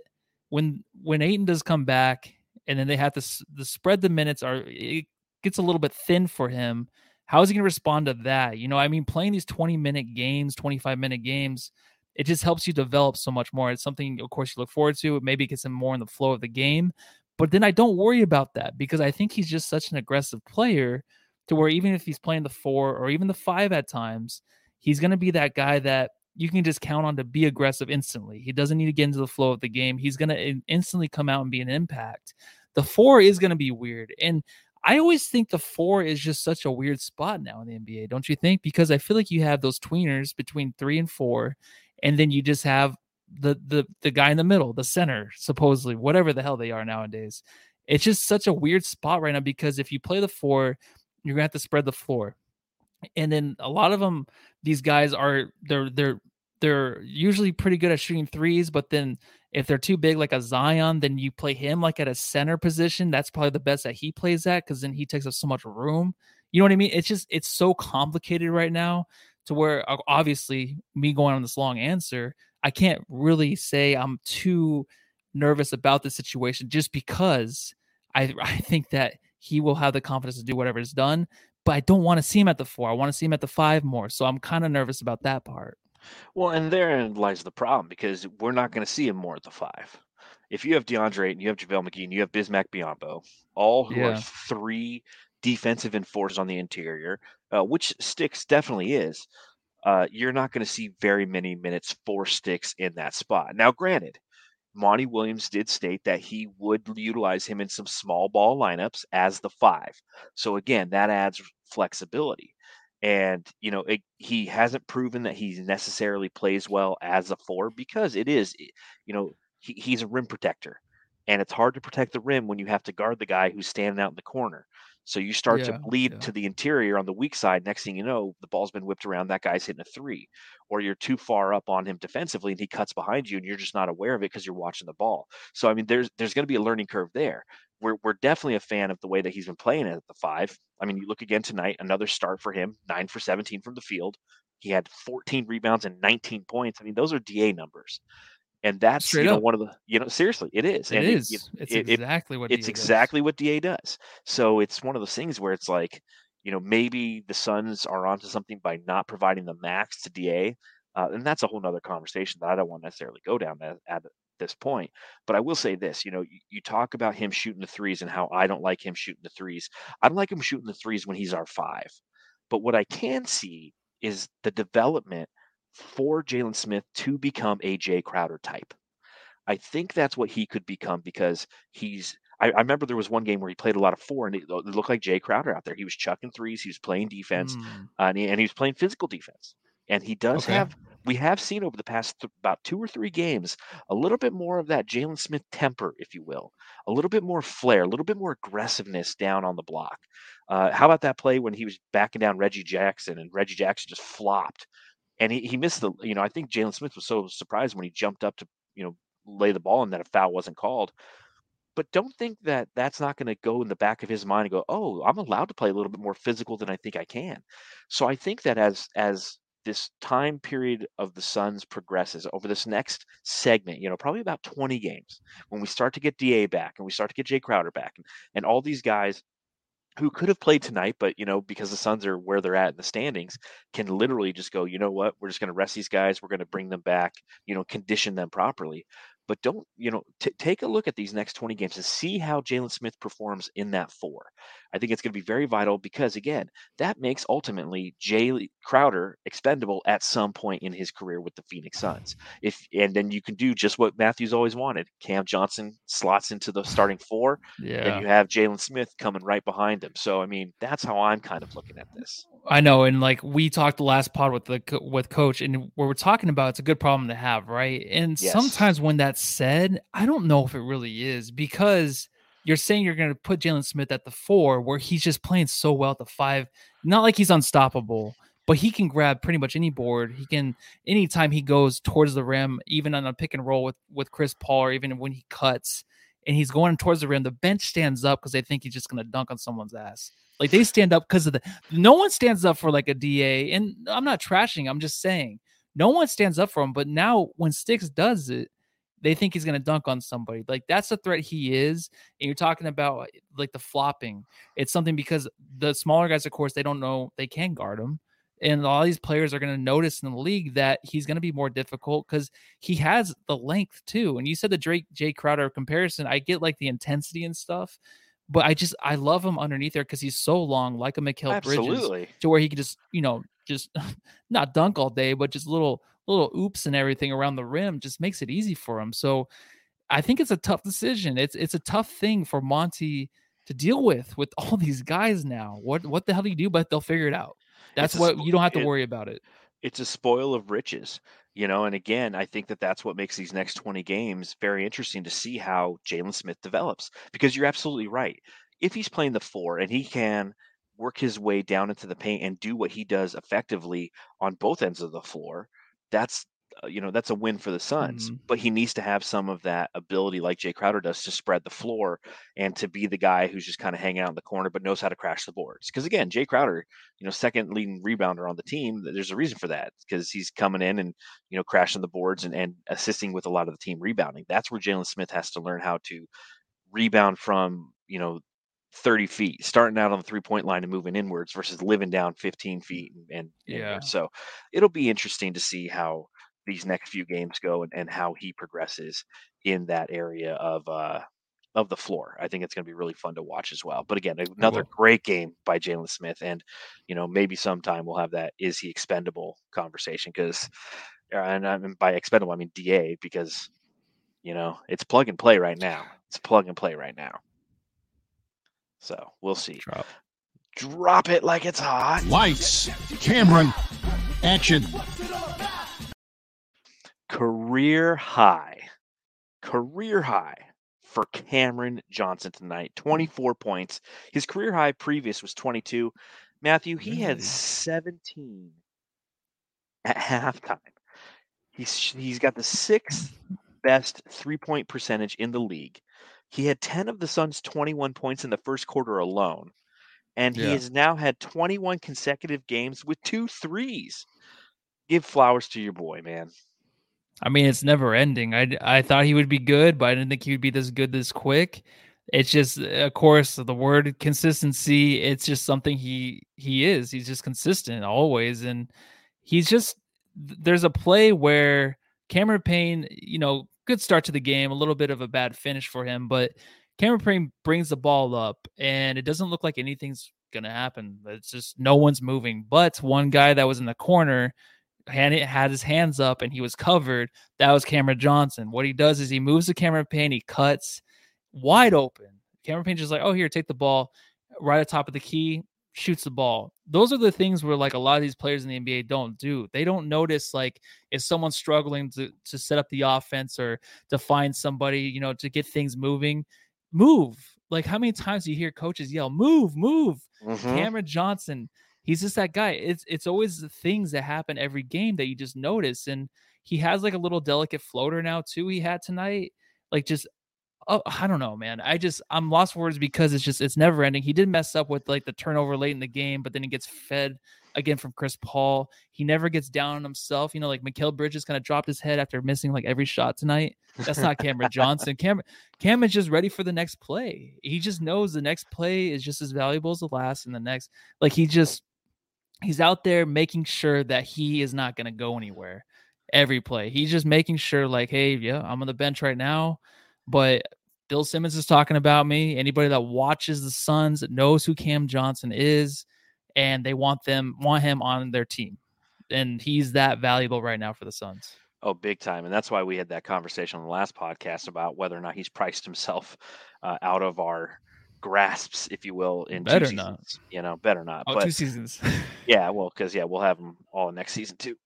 when Ayton does come back and then they have to spread the minutes, it gets a little bit thin for him. How is he going to respond to that? You know, I mean, playing these 20-minute games, 25-minute games, it just helps you develop so much more. It's something, of course, you look forward to. It maybe gets him more in the flow of the game. But then I don't worry about that because I think he's just such an aggressive player to where even if he's playing the 4 or even the 5 at times, he's going to be that guy that you can just count on to be aggressive instantly. He doesn't need to get into the flow of the game. He's going to instantly come out and be an impact. The 4 is going to be weird. And I always think the 4 is just such a weird spot now in the NBA, don't you think? Because I feel like you have those tweeners between 3 and 4, and then you just have the guy in the middle, the center, supposedly, whatever the hell they are nowadays. It's just such a weird spot right now because if you play the 4, you're going to have to spread the floor. And then a lot of them, these guys are, they're usually pretty good at shooting threes, but then if they're too big, like a Zion, then you play him like at a center position. That's probably the best that he plays at. Cause then he takes up so much room. You know what I mean? It's just, it's so complicated right now to where obviously me going on this long answer, I can't really say I'm too nervous about this situation just because I think that he will have the confidence to do whatever is done. But I don't want to see him at the 4. I want to see him at the 5 more. So I'm kind of nervous about that part. Well, and therein lies the problem because we're not going to see him more at the 5. If you have DeAndre Ayton, you have JaVale McGee, and you have Bismack Biyombo, all who are 3 defensive enforcers on the interior, which Sticks definitely is, you're not going to see very many minutes for Sticks in that spot. Now, granted, Monty Williams did state that he would utilize him in some small ball lineups as the 5. So again, that adds flexibility. And, you know, he hasn't proven that he necessarily plays well as a 4 because it is, you know, he's a rim protector and it's hard to protect the rim when you have to guard the guy who's standing out in the corner. So you start to bleed to the interior on the weak side. Next thing you know, the ball's been whipped around. That guy's hitting a 3, or you're too far up on him defensively and he cuts behind you and you're just not aware of it because you're watching the ball. So, I mean, there's going to be a learning curve there. We're definitely a fan of the way that he's been playing at the 5. I mean, you look again tonight, another start for him, 9 for 17 from the field. He had 14 rebounds and 19 points. I mean, those are DA numbers. And that's one of the, seriously, it is. It's exactly what DA does. So it's one of those things where it's like, you know, maybe the Suns are onto something by not providing the max to DA. And that's a whole nother conversation that I don't want to necessarily go down at this point. But I will say this, you know, you talk about him shooting the threes and how I don't like him shooting the threes. I don't like him shooting the threes when he's our 5. But what I can see is the development for Jalen Smith to become a Jay Crowder type. I think that's what he could become because I remember there was one game where he played a lot of 4 and it looked like Jay Crowder out there. He was chucking threes. He was playing defense and he was playing physical defense. And he does we have seen over the past about 2 or 3 games, a little bit more of that Jalen Smith temper, if you will, a little bit more flair, a little bit more aggressiveness down on the block. How about that play when he was backing down Reggie Jackson and Reggie Jackson just flopped? And he missed the, you know, I think Jalen Smith was so surprised when he jumped up to, you know, lay the ball and that a foul wasn't called. But don't think that that's not going to go in the back of his mind and go, oh, I'm allowed to play a little bit more physical than I think I can. So I think that as this time period of the Suns progresses over this next segment, you know, probably about 20 games, when we start to get DA back and we start to get Jay Crowder back and all these guys who could have played tonight, but, you know, because the Suns are where they're at in the standings, can literally just go, you know what, we're just going to rest these guys. We're going to bring them back, you know, condition them properly. But don't, you know, take a look at these next 20 games and see how Jalen Smith performs in that four. I think it's going to be very vital because, again, that makes ultimately Jay Crowder expendable at some point in his career with the Phoenix Suns. And then you can do just what Matthews always wanted. Cam Johnson slots into the starting four. Yeah. Then you have Jalen Smith coming right behind him. So, I mean, that's how I'm kind of looking at this. I know. And like we talked the last pod with Coach, and what we're talking about, it's a good problem to have, right? And yes. Sometimes when that said, I don't know if it really is, because you're saying you're going to put Jalen Smith at the four where he's just playing so well at the five. Not like he's unstoppable, but he can grab pretty much any board. He can, anytime he goes towards the rim, even on a pick and roll with Chris Paul, or even when he cuts and he's going towards the rim, the bench stands up because they think he's just going to dunk on someone's ass. Like they stand up because of no one stands up for like a DA, and I'm not trashing. I'm just saying no one stands up for him. But now when Sticks does it, they think he's going to dunk on somebody. Like that's the threat he is. And you're talking about like the flopping. It's something because the smaller guys, of course, they don't know they can guard him. And all these players are going to notice in the league that he's going to be more difficult because he has the length too. And you said the Jay Crowder comparison, I get like the intensity and stuff, but I love him underneath there because he's so long, like a Mikal Bridges, to where he can just, you know, just not dunk all day, but just little oops and everything around the rim just makes it easy for him. So I think it's a tough decision. It's a tough thing for Monty to deal with all these guys now. What the hell do you do? But they'll figure it out. That's what you don't have to worry about it. It's a spoil of riches, you know? And again, I think that that's what makes these next 20 games very interesting to see how Jalen Smith develops, because you're absolutely right. If he's playing the four and he can work his way down into the paint and do what he does effectively on both ends of the floor, that's a win for the Suns, mm-hmm. But he needs to have some of that ability like Jay Crowder does to spread the floor and to be the guy who's just kind of hanging out in the corner, but knows how to crash the boards. Cause again, Jay Crowder, you know, second leading rebounder on the team, there's a reason for that because he's coming in and, you know, crashing the boards and assisting with a lot of the team rebounding. That's where Jalen Smith has to learn how to rebound from, you know, 30 feet, starting out on the 3-point line and moving inwards versus living down 15 feet. And so it'll be interesting to see how these next few games go and how he progresses in that area of the floor. I think it's going to be really fun to watch as well. But again, another great game by Jalen Smith. And, you know, maybe sometime we'll have that, is he expendable conversation? Cause, and I mean, by expendable, I mean DA, because, you know, it's plug and play right now. So we'll see. Drop it like it's hot. Lights, Cameron, action. Career high for Cameron Johnson tonight. 24 points. His career high previous was 22. Matthew, he had 17 at halftime. He's got the 6th best 3-point percentage in the league. He had 10 of the Suns' 21 points in the first quarter alone. And he has now had 21 consecutive games with 2 threes. Give flowers to your boy, man. I mean, it's never ending. I thought he would be good, but I didn't think he would be this good this quick. It's just, of course, the word consistency. It's just something he is. He's just consistent always. And he's just, there's a play where Cameron Payne, you know, good start to the game, a little bit of a bad finish for him, but Cameron Payne brings the ball up and it doesn't look like anything's going to happen. It's just no one's moving, but one guy that was in the corner had his hands up and he was covered. That was Cameron Johnson. What he does is he moves to Cameron Payne. He cuts wide open. Cameron Payne just like, oh, here, take the ball. Right at the top of the key, shoots the ball. Those are the things where like a lot of these players in the NBA don't do. They don't notice like if someone's struggling to set up the offense or to find somebody, you know, to get things moving. Move. Like how many times do you hear coaches yell, move, move? Mm-hmm. Cameron Johnson, he's just that guy. It's always the things that happen every game that you just notice. And he has like a little delicate floater now too. He had tonight, like just Oh, I don't know, man. I'm lost for words because it's never ending. He did mess up with like the turnover late in the game, but then he gets fed again from Chris Paul. He never gets down on himself. You know, like Mikal Bridges kind of dropped his head after missing like every shot tonight. That's not Cameron Johnson. Cam is just ready for the next play. He just knows the next play is just as valuable as the last and the next. Like he's out there making sure that he is not going to go anywhere every play. He's just making sure like, hey, yeah, I'm on the bench right now, but Bill Simmons is talking about me. Anybody that watches the Suns knows who Cam Johnson is, and they want him on their team. And he's that valuable right now for the Suns. Oh, big time. And that's why we had that conversation on the last podcast about whether or not he's priced himself out of our grasps, if you will, in better two not. Seasons. You know, better not. Oh, but 2 seasons. Yeah, well, because, yeah, we'll have him all next season, too.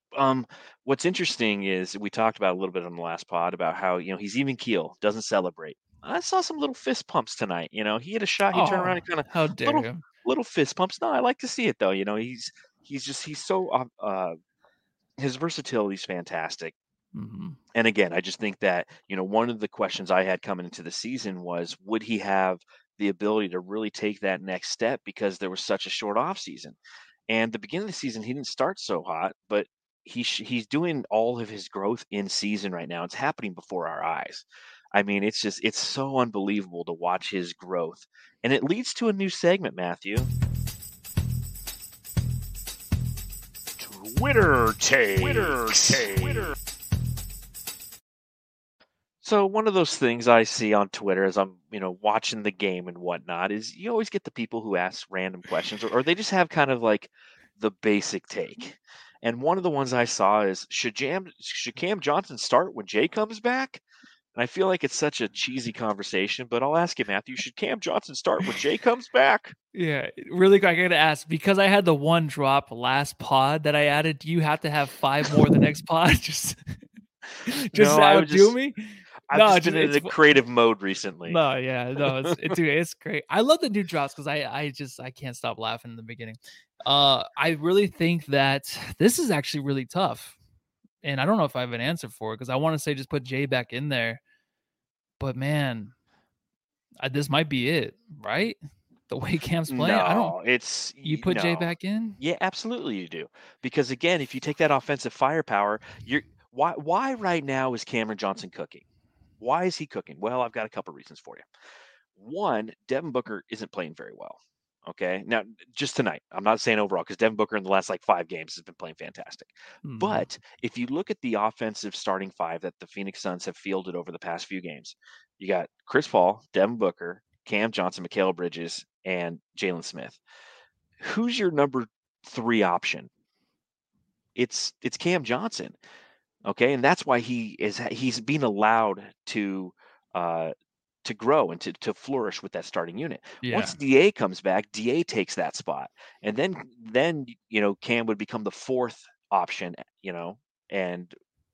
What's interesting is we talked about a little bit on the last pod about how, you know, he's even keel, doesn't celebrate. I saw some little fist pumps tonight. You know, he hit a shot, he turned around and kind of little fist pumps. No, I like to see it though. You know, he's so his versatility is fantastic. Mm-hmm. And again, I just think that, you know, one of the questions I had coming into the season was, would he have the ability to really take that next step because there was such a short off season? And the beginning of the season, he didn't start so hot, but he's doing all of his growth in season right now. It's happening before our eyes. I mean, it's so unbelievable to watch his growth. And it leads to a new segment, Matthew. Twitter takes. So one of those things I see on Twitter as I'm, you know, watching the game and whatnot is you always get the people who ask random questions or they just have kind of like the basic take. And one of the ones I saw is, should Cam Johnson start when Jay comes back? And I feel like it's such a cheesy conversation, but I'll ask you, Matthew, should Cam Johnson start when Jay comes back? Yeah, really, I got to ask, because I had the one drop last pod that I added, do you have to have 5 more the next pod? Just outdo me? I've just been in a creative mode recently. It's great. I love the new drops because I can't stop laughing in the beginning. I really think that this is actually really tough. And I don't know if I have an answer for it because I want to say just put Jay back in there. But, man, this might be it, right? The way Cam's playing? You put Jay back in? Yeah, absolutely you do. Because, again, if you take that offensive firepower, why right now is Cameron Johnson cooking? Why is he cooking? Well, I've got a couple reasons for you. One, Devin Booker isn't playing very well. Okay, now just tonight, I'm not saying overall because Devin Booker in the last like 5 games has been playing fantastic. Mm-hmm. But if you look at the offensive starting 5 that the Phoenix Suns have fielded over the past few games, you got Chris Paul, Devin Booker, Cam Johnson, Mikal Bridges, and Jalen Smith. Who's your number 3 option? It's Cam Johnson. Okay, and that's why he's being allowed to grow and to flourish with that starting unit. Yeah. Once DA comes back, DA takes that spot. And then, you know, Cam would become the 4th option, you know, and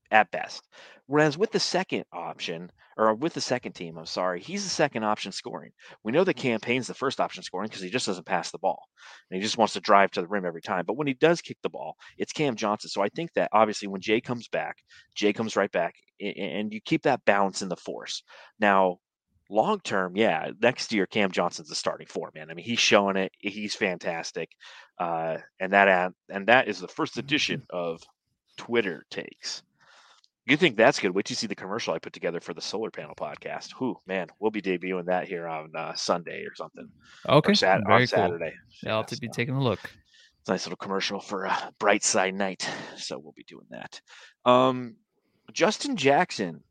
at best. Whereas with the second team, I'm sorry, he's the 2nd option scoring. We know that Cam Payne's the 1st option scoring because he just doesn't pass the ball. And he just wants to drive to the rim every time. But when he does kick the ball, it's Cam Johnson. So I think that obviously when Jay comes right back and you keep that balance in the force. Now, long term, yeah, next year Cam Johnson's the starting 4, man. I mean, he's showing it. He's fantastic, and that is the first edition of Twitter Takes. You think that's good? Wait till you see the commercial I put together for the solar panel podcast. Whew, man, we'll be debuting that here on Sunday or something. Okay, on Saturday. Cool. Yeah, I'll be taking a look. It's a nice little commercial for Bright Side Night, so we'll be doing that. Justin Jackson.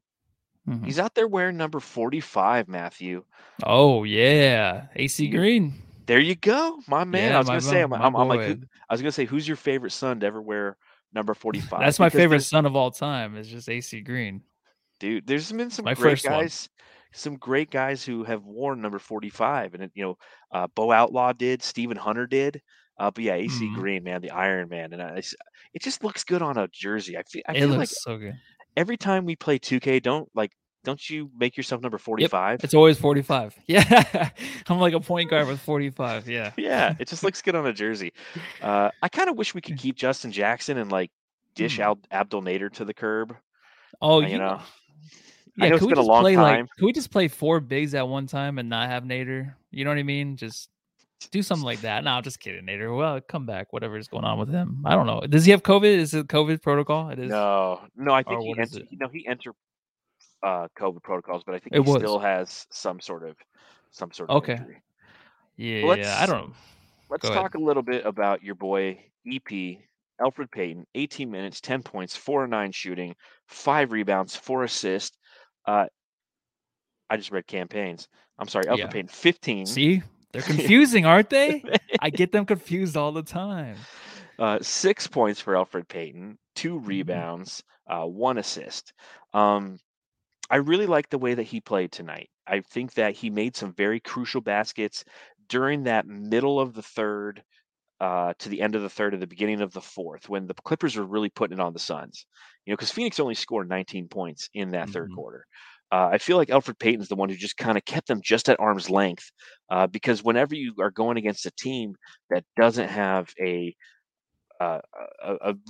Mm-hmm. He's out there wearing number 45, Matthew. Oh yeah, AC Green. There you go, my man. Yeah, I was gonna say, who's your favorite son to ever wear number 45? That's my favorite son of all time. It's just AC Green, dude. There's been some great guys, some great guys who have worn number 45, and you know, Bo Outlaw did, Stephen Hunter did. But yeah, AC Green, man, the Iron Man, and it just looks good on a jersey. I feel like so good. Every time we play 2K, don't you make yourself number 45? Yep, it's always 45. Yeah. I'm like a point guard with 45. Yeah. Yeah. It just looks good on a jersey. I kind of wish we could keep Justin Jackson and like dish out Abdul Nader to the curb. Oh, you know, Yeah, I know it's been a long time. Like, can we just play four bigs at one time and not have Nader? You know what I mean? Just do something like that. No, I'm just kidding, Nader. Well, come back, whatever's going on with him. I don't know. Does he have COVID? Is it COVID protocol? It is. No, I think he entered COVID protocols, but I think he still has some sort of injury. Yeah, I don't know. Let's talk a little bit about your boy EP, Elfrid Payton, 18 minutes, 10 points, 4-9 shooting, 5 rebounds, 4 assists. I just read campaigns. I'm sorry, Elfrid Payton, 15. See? They're confusing, aren't they? I get them confused all the time. 6 points for Elfrid Payton, 2 rebounds, 1 assist. I really like the way that he played tonight. I think that he made some very crucial baskets during that middle of the third to the end of the third or the beginning of the fourth, when the Clippers were really putting it on the Suns, because Phoenix only scored 19 points in that third quarter. I feel like Elfrid Payton's the one who just kind of kept them just at arm's length, because whenever you are going against a team that doesn't have a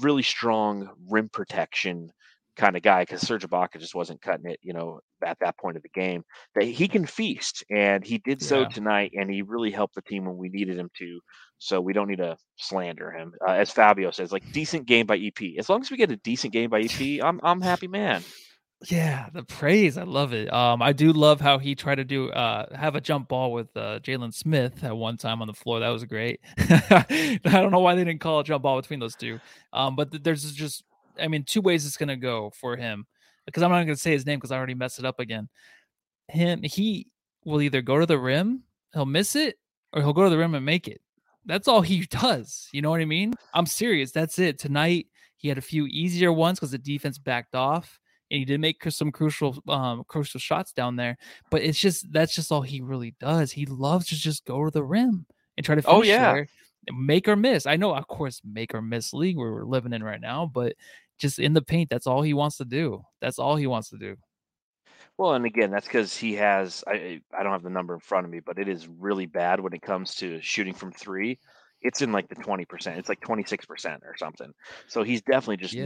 really strong rim protection kind of guy, because Serge Ibaka just wasn't cutting it, at that point of the game, that he can feast, and he did so tonight, and he really helped the team when we needed him to. So we don't need to slander him. As Fabio says, like, decent game by EP. As long as we get a decent game by EP, I'm happy, man. Yeah, the praise, I love it. I do love how he tried to do have a jump ball with Jalen Smith at one time on the floor. That was great. I don't know why they didn't call a jump ball between those two. But there's just, I mean, two ways it's going to go for him, because I'm not going to say his name because I already messed it up again. He will either go to the rim, he'll miss it, or he'll go to the rim and make it. That's all he does. You know what I mean? I'm serious. That's it. Tonight, he had a few easier ones because the defense backed off, and he did make some crucial shots down there. But it's just, that's just all he really does. He loves to just go to the rim and try to finish there. Make or miss. I know, of course, make or miss league where we're living in right now, but just in the paint, that's all he wants to do. That's all he wants to do. Well, and again, that's because he has, I don't have the number in front of me, but it is really bad when it comes to shooting from three. It's in like the 20%. It's like 26% or something. So he's definitely just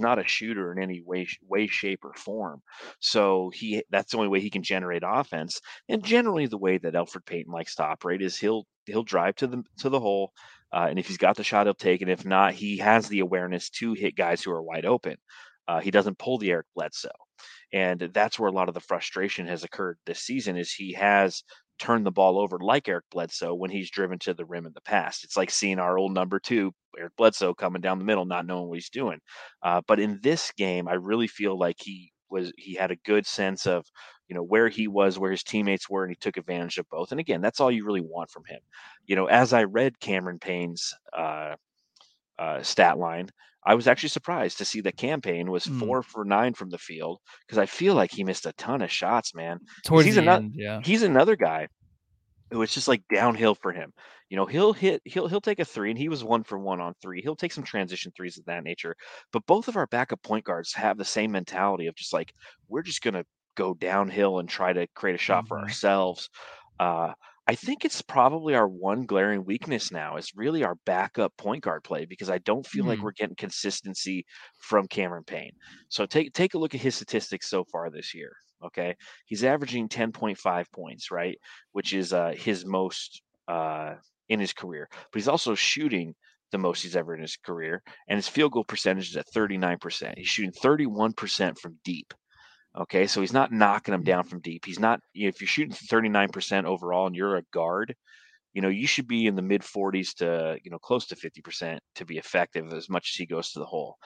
not a shooter in any way, shape, or form. So that's the only way he can generate offense. And generally, the way that Elfrid Payton likes to operate is he'll drive to the hole, and if he's got the shot, he'll take it. If not, he has the awareness to hit guys who are wide open. He doesn't pull the Eric Bledsoe, and that's where a lot of the frustration has occurred this season. Is he has turn the ball over like Eric Bledsoe when he's driven to the rim in the past. It's like seeing our old number 2, Eric Bledsoe, coming down the middle, not knowing what he's doing. But in this game, I really feel like he had a good sense of, where he was, where his teammates were, and he took advantage of both. And again, that's all you really want from him. As I read Cameron Payne's stat line, I was actually surprised to see that Cam Payne was 4 for 9 from the field, because I feel like he missed a ton of shots, man. He's another guy who is just like downhill for him. He'll take a three, and he was 1 for 1 on three. He'll take some transition threes of that nature. But both of our backup point guards have the same mentality of just like, we're just gonna go downhill and try to create a shot for ourselves. I think it's probably our one glaring weakness now is really our backup point guard play, because I don't feel like we're getting consistency from Cameron Payne. So take a look at his statistics so far this year. Okay. He's averaging 10.5 points, right? Which is his most in his career, but he's also shooting the most he's ever in his career. And his field goal percentage is at 39%. He's shooting 31% from deep. Okay, so he's not knocking them down from deep. He's not, if you're shooting 39% overall and you're a guard, you should be in the mid 40s to, close to 50% to be effective as much as he goes to the hole.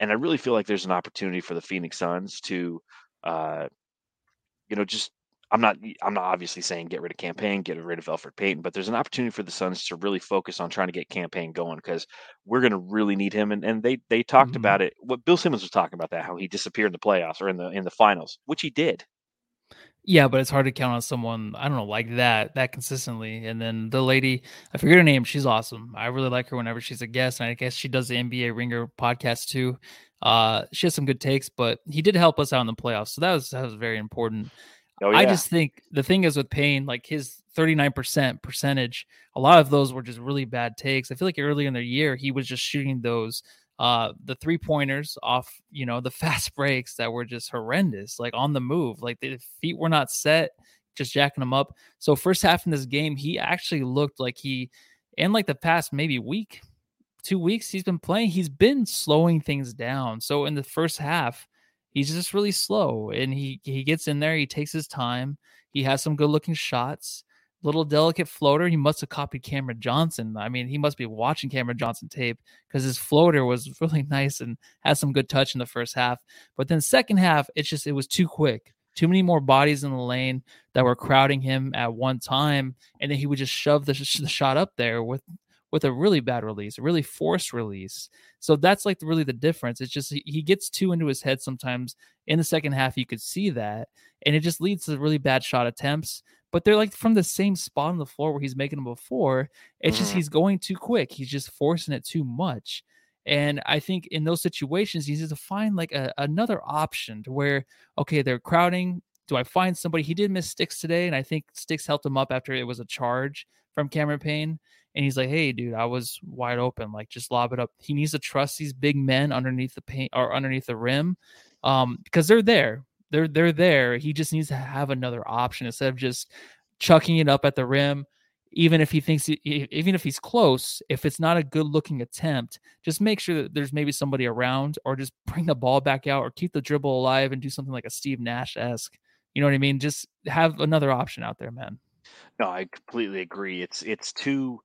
And I really feel like there's an opportunity for the Phoenix Suns to, I'm not obviously saying get rid of Cam Payne, get rid of Elfrid Payton, but there's an opportunity for the Suns to really focus on trying to get Cam Payne going, because we're going to really need him. And they talked about it. What Bill Simmons was talking about, that how he disappeared in the playoffs or in the finals, which he did. Yeah, but it's hard to count on someone, I don't know, like that consistently. And then the lady, I forget her name, she's awesome. I really like her whenever she's a guest, and I guess she does the NBA Ringer podcast too. She has some good takes, but he did help us out in the playoffs, so that was very important. Oh, yeah. I just think the thing is with Payne, like his 39% percentage, a lot of those were just really bad takes. I feel like early in the year, he was just shooting those The three-pointers off, you know, the fast breaks that were just horrendous, like on the move, like the feet were not set, just jacking them up. So first half in this game, he actually looked like he, and like the past maybe week, 2 weeks he's been playing, he's been slowing things down. So in the first half, he's just really slow, and he gets in there, he takes his time, he has some good-looking shots, little delicate floater. He must have copied Cameron Johnson. I mean, he must be watching Cameron Johnson tape, because his floater was really nice and had some good touch in the first half. But then second half, it's just, it was too quick. Too many more bodies in the lane that were crowding him at one time, and then he would just shove the shot up there with a really bad release, a really forced release. So that's like really the difference. It's just he gets too into his head sometimes. In the second half, you could see that, and it just leads to really bad shot attempts. But they're like from the same spot on the floor where he's making them before. It's just he's going too quick. He's just forcing it too much. And I think in those situations, you need to find like another option to where, okay, they're crowding. Do I find somebody? He did miss Sticks today, and I think Sticks helped him up after it was a charge from Cameron Payne. And he's like, hey, dude, I was wide open. Like, just lob it up. He needs to trust these big men underneath the paint or underneath the rim, because they're there. They're there. He just needs to have another option instead of just chucking it up at the rim. Even if he thinks, even if he's close, if it's not a good looking attempt, just make sure that there's maybe somebody around, or just bring the ball back out, or keep the dribble alive and do something like a Steve Nash-esque. You know what I mean? Just have another option out there, man. No, I completely agree. It's too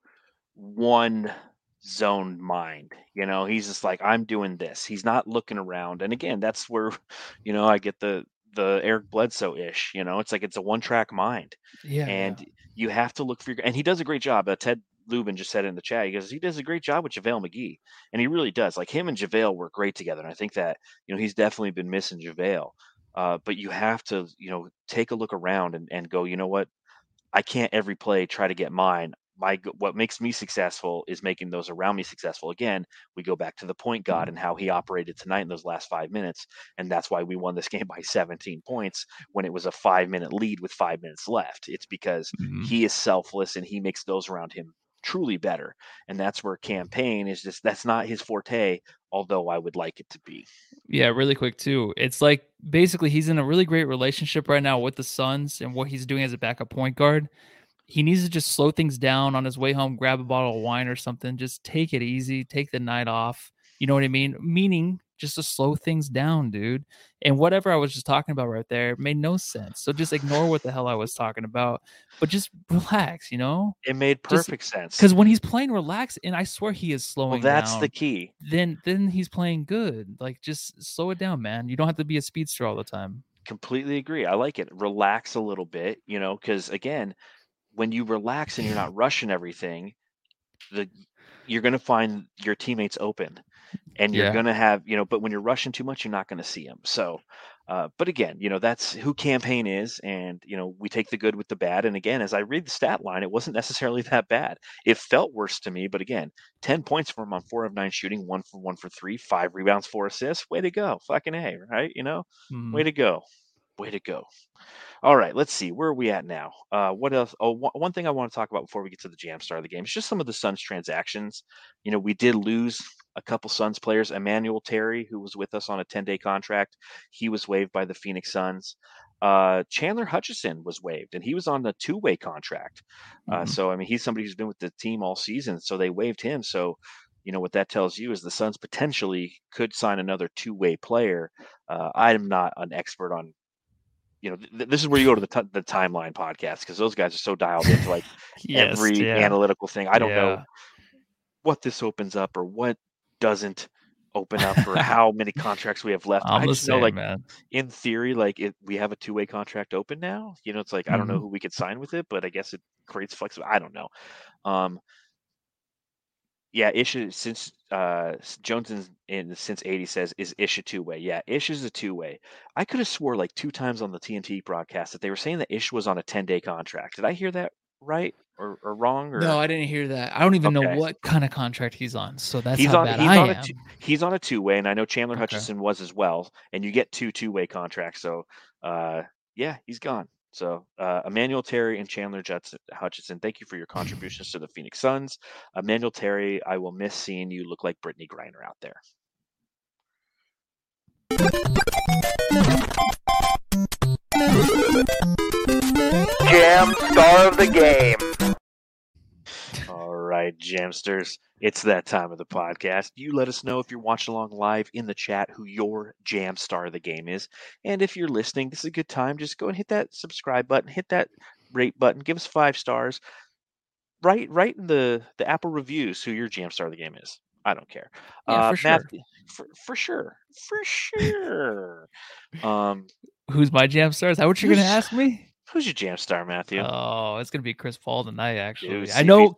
one zone mind. You know, he's just like, I'm doing this. He's not looking around. And again, that's where, you know, I get the Eric Bledsoe ish, you know, it's like, it's a one track mind. Yeah. And you have to look for your, and he does a great job. Ted Lubin just said in the chat, he goes, he does a great job with JaVale McGee. And he really does. Like, him and JaVale work great together. And I think that, you know, he's definitely been missing JaVale. But you have to, you know, take a look around and go, you know what? I can't every play try to get mine. What makes me successful is making those around me successful. Again, we go back to the point guard and how he operated tonight in those last 5 minutes. And that's why we won this game by 17 points when it was a 5-minute lead with 5 minutes left. It's because he is selfless and he makes those around him truly better. And that's where Cam Payne is just, that's not his forte, although I would like it to be. Yeah, really quick too. It's like, basically he's in a really great relationship right now with the Suns and what he's doing as a backup point guard. He needs to just slow things down on his way home, grab a bottle of wine or something, just take it easy, take the night off. You know what I mean? Meaning just to slow things down, dude. And whatever I was just talking about right there made no sense. So just ignore what the hell I was talking about, but just relax, you know? It made perfect sense. Because when he's playing relaxed, and I swear he is slowing down. Well, that's the key. Then he's playing good. Like, just slow it down, man. You don't have to be a speedster all the time. Completely agree. I like it. Relax a little bit, you know, because again, when you relax and you're not rushing everything, you're going to find your teammates open, and you're going to have, you know, but when you're rushing too much, you're not going to see them. So, but again, you know, that's who campaign is. And, you know, we take the good with the bad. And again, as I read the stat line, it wasn't necessarily that bad. It felt worse to me, but again, 10 points for him on 4 of 9 shooting, 1 for 3, 5 rebounds, 4 assists. Way to go. Fucking A, right? You know, way to go. Way to go. All right, let's see. Where are we at now? What else? Oh, one thing I want to talk about before we get to the jam star of the game is just some of the Suns transactions. You know, we did lose a couple Suns players. Emmanuel Terry, who was with us on a 10-day contract, he was waived by the Phoenix Suns. Chandler Hutchison was waived, and he was on a 2-way contract. So, I mean, he's somebody who's been with the team all season, so they waived him. So, you know, what that tells you is the Suns potentially could sign another 2-way player. I'm not an expert on, you know, this is where you go to the timeline podcast, because those guys are so dialed into like every analytical thing. I don't know what this opens up or what doesn't open up, or how many contracts we have left. I just know, like, man, in theory, like, we have a 2-way contract open now. You know, it's like, I don't know who we could sign with it, but I guess it creates flexibility. I don't know. Since Jones since 80 says, is Ish a 2-way? Yeah, Ish is a 2-way. I could have swore like 2 times on the TNT broadcast that they were saying that Ish was on a 10-day contract. Did I hear that right or wrong? Or... No, I didn't hear that. I don't even know what kind of contract he's on. So that's how bad I am. He's on a 2-way, and I know Chandler Hutchison was as well. And you get 2 2-way contracts. So he's gone. So Emmanuel Terry and Chandler Hutchison, thank you for your contributions to the Phoenix Suns. Emmanuel Terry, I will miss seeing you look like Brittany Griner out there. Jam star of the game. All right, Jamsters. It's that time of the podcast. You let us know if you're watching along live in the chat who your jam star of the game is. And if you're listening, this is a good time. Just go and hit that subscribe button, hit that rate button, give us 5 stars. Write in the Apple reviews who your jam star of the game is. I don't care. Yeah, for sure. Matthew, for sure. Who's my jam star? Is that what you're going to ask me? Who's your jam star, Matthew? Oh, it's going to be Chris Paul tonight, actually. Dude, I know.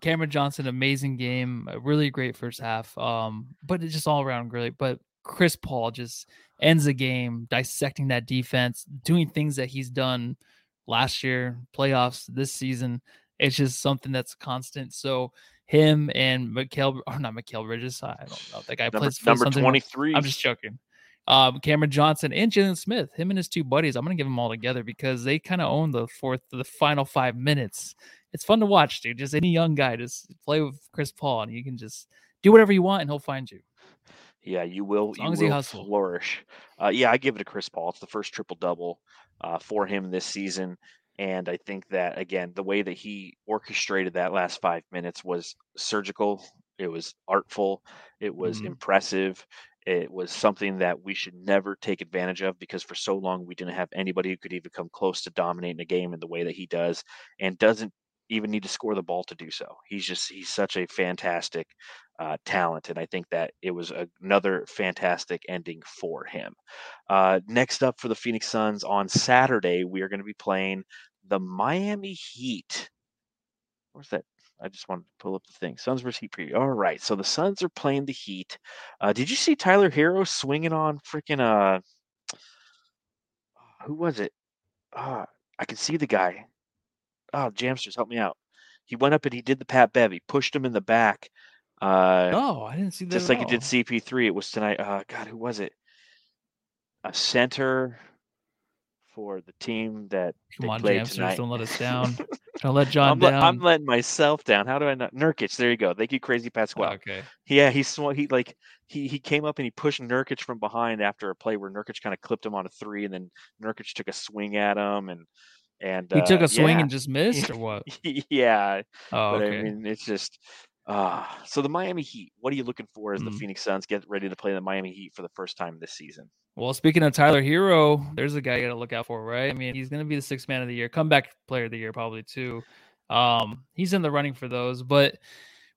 Cameron Johnson, amazing game, really great first half. But it's just all around great. But Chris Paul just ends the game, dissecting that defense, doing things that he's done last year, playoffs, this season. It's just something that's constant. So him and Mikal Bridges. I don't know. That guy plays number 23. I'm just joking. Cameron Johnson and Jalen Smith, him and his 2 buddies. I'm gonna give them all together because they kind of own the final 5 minutes. It's fun to watch, dude. Just any young guy, just play with Chris Paul, and you can just do whatever you want, and he'll find you. Yeah, you will. As long as you hustle, flourish. Yeah, I give it to Chris Paul. It's the first triple-double for him this season, and I think that again, the way that he orchestrated that last 5 minutes was surgical. It was artful. It was impressive. It was something that we should never take advantage of because for so long we didn't have anybody who could even come close to dominating a game in the way that he does, and doesn't even need to score the ball to do so. He's such a fantastic talent. And I think that it was another fantastic ending for him. Next up for the Phoenix Suns on Saturday, we are going to be playing the Miami Heat. Where's that? I just wanted to pull up the thing. Suns versus Heat preview. All right. So the Suns are playing the Heat. Did you see Tyler Herro swinging on freaking, who was it? I can see the guy. Oh, Jamsters, help me out. He went up and he did the Pat Bev. He pushed him in the back. No, I didn't see that. Just like he did CP3. It was tonight. God, who was it? A center for the team that come on, played Jamsters, tonight. Don't let us down. Don't let John down. I'm letting myself down. How do I not? Nurkic, there you go. Thank you, Crazy Pasquale. Oh, okay. Yeah, he came up and he pushed Nurkic from behind after a play where Nurkic kind of clipped him on a 3, and then Nurkic took a swing at him and he took a swing and just missed, or what? Yeah. Oh, but okay. I mean, it's just so the Miami Heat. What are you looking for as the Phoenix Suns get ready to play the Miami Heat for the first time this season? Well, speaking of Tyler Herro, there's a guy you got to look out for, right? I mean, he's going to be the 6th man of the year, comeback player of the year, probably too. He's in the running for those. But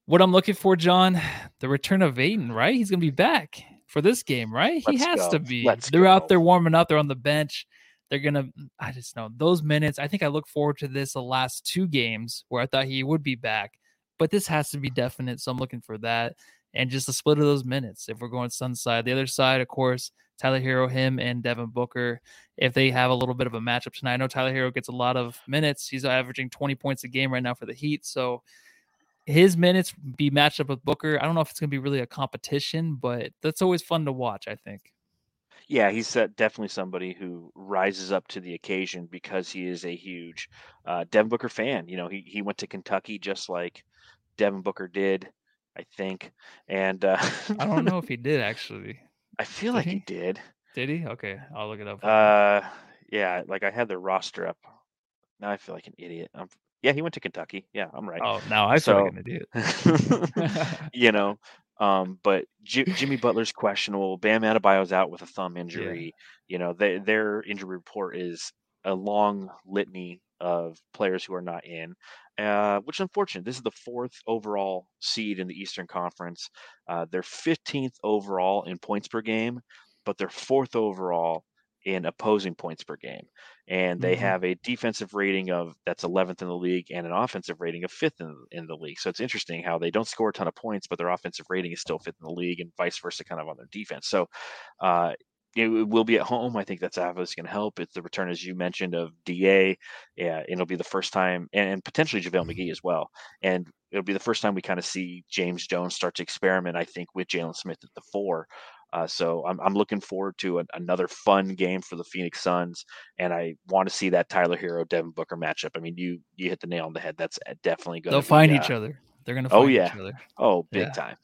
what I'm looking for, John, the return of Ayton, right? He's going to be back for this game, right? He has to be. They're out there warming up. They're on the bench. They're going to, I just know those minutes. I think I look forward to this the last 2 games where I thought he would be back, but this has to be definite. So I'm looking for that. And just the split of those minutes. If we're going Suns side, the other side, of course, Tyler Herro, him and Devin Booker, if they have a little bit of a matchup tonight. I know Tyler Herro gets a lot of minutes. He's averaging 20 points a game right now for the Heat. So his minutes be matched up with Booker. I don't know if it's going to be really a competition, but that's always fun to watch, I think. Yeah, he's definitely somebody who rises up to the occasion because he is a huge Devin Booker fan. You know, he went to Kentucky just like Devin Booker did, I think. And I don't know if he did, actually. I feel like he did. Did he? Okay, I'll look it up. Yeah, like I had their roster up. Now I feel like an idiot. Yeah, he went to Kentucky. Yeah, I'm right. Oh, now I feel like an idiot. You know, but Jimmy Butler's questionable. Bam Adebayo's out with a thumb injury. Yeah. You know, their injury report is a long litany of players who are not in, which is unfortunate. This is the 4th overall seed in the Eastern Conference. They're 15th overall in points per game, but they're 4th overall in opposing points per game. And they have a defensive rating of that's 11th in the league and an offensive rating of 5th in the league. So it's interesting how they don't score a ton of points, but their offensive rating is still 5th in the league and vice versa, kind of on their defense. So, it will be at home. I think that's obviously going to help. It's the return, as you mentioned, of DA. Yeah, it'll be the first time, and potentially JaVale McGee as well. And it'll be the first time we kind of see James Jones start to experiment, I think, with Jalen Smith at the 4. So I'm looking forward to another fun game for the Phoenix Suns, and I want to see that Tyler Herro, Devin Booker matchup. I mean, you hit the nail on the head. That's definitely going to find each other. They're going to find each other. Oh, big time.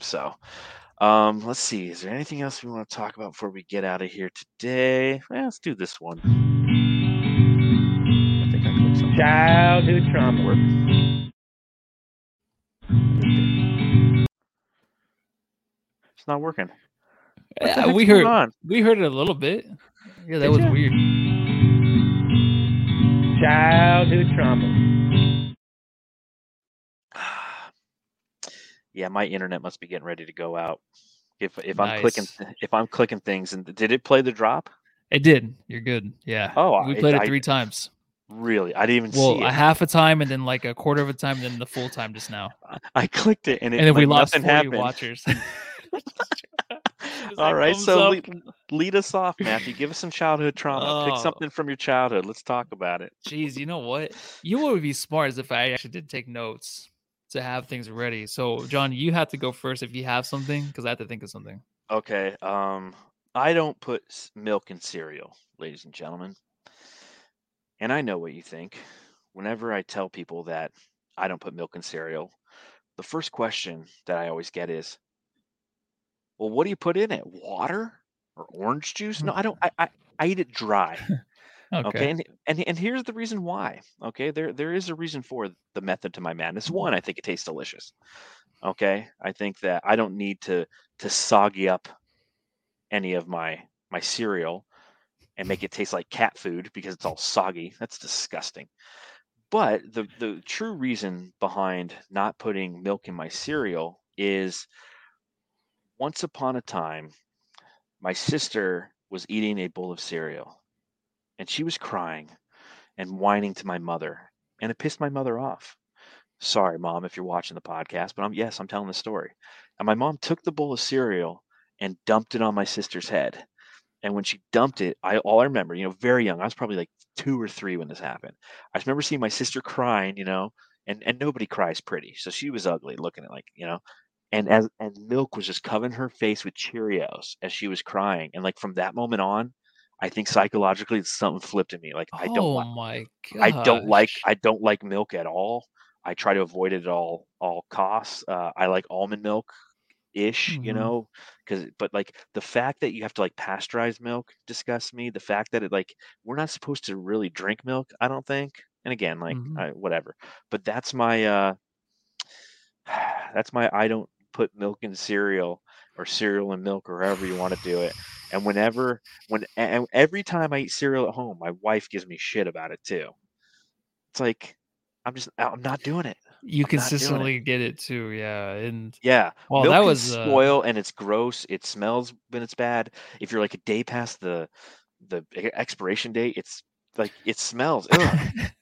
So Let's see. Is there anything else we want to talk about before we get out of here today? Well, let's do this one. I think I clicked something. Childhood trauma. It's not working. We heard it a little bit. Yeah, that was weird. Childhood trauma. Yeah, my internet must be getting ready to go out. If nice. I'm clicking things, and did it play the drop? It did. You're good. Yeah. Oh, we played it three times. Really? I didn't even see it. Well, a half a time, and then like a quarter of a time, and then the full time just now. I clicked it, and then we lost 40 watchers. All like right, so lead us off, Matthew. Give us some childhood trauma. Pick something from your childhood. Let's talk about it. Jeez, you know what? You would be smart is if I actually did take notes to have things ready. So, John, you have to go first if you have something, because I have to think of something. Okay. I don't put milk in cereal, ladies and gentlemen. And I know what you think. Whenever I tell people that I don't put milk in cereal, the first question that I always get is, well, what do you put in it? Water or orange juice? No, I don't. I eat it dry. Okay. And here's the reason why. Okay. There is a reason for the method to my madness. One, I think it tastes delicious. Okay. I think that I don't need to soggy up any of my cereal and make it taste like cat food because it's all soggy. That's disgusting. But the true reason behind not putting milk in my cereal is, once upon a time, my sister was eating a bowl of cereal, and she was crying and whining to my mother, and it pissed my mother off. Sorry, Mom, if you're watching the podcast, but I'm telling the story. And my mom took the bowl of cereal and dumped it on my sister's head. And when she dumped it, I remember, very young, I was probably like 2 or 3 when this happened. I remember seeing my sister crying, and nobody cries pretty. So she was ugly looking at And milk was just covering her face with Cheerios as she was crying. And like from that moment on, I think psychologically something flipped in me. Like I don't like milk at all. I try to avoid it at all costs. I like almond milk ish, mm-hmm. But the fact that you have to like pasteurize milk disgusts me. The fact that we're not supposed to really drink milk, I don't think. And again, mm-hmm. Whatever. But that's my I don't put milk in cereal or cereal and milk or however you want to do it. And every time I eat cereal at home, my wife gives me shit about it too. It's like, I'm not doing it. You consistently get it too. Yeah. And yeah, well, milk that was spoil and it's gross. It smells when it's bad. If you're like a day past the expiration date, it smells.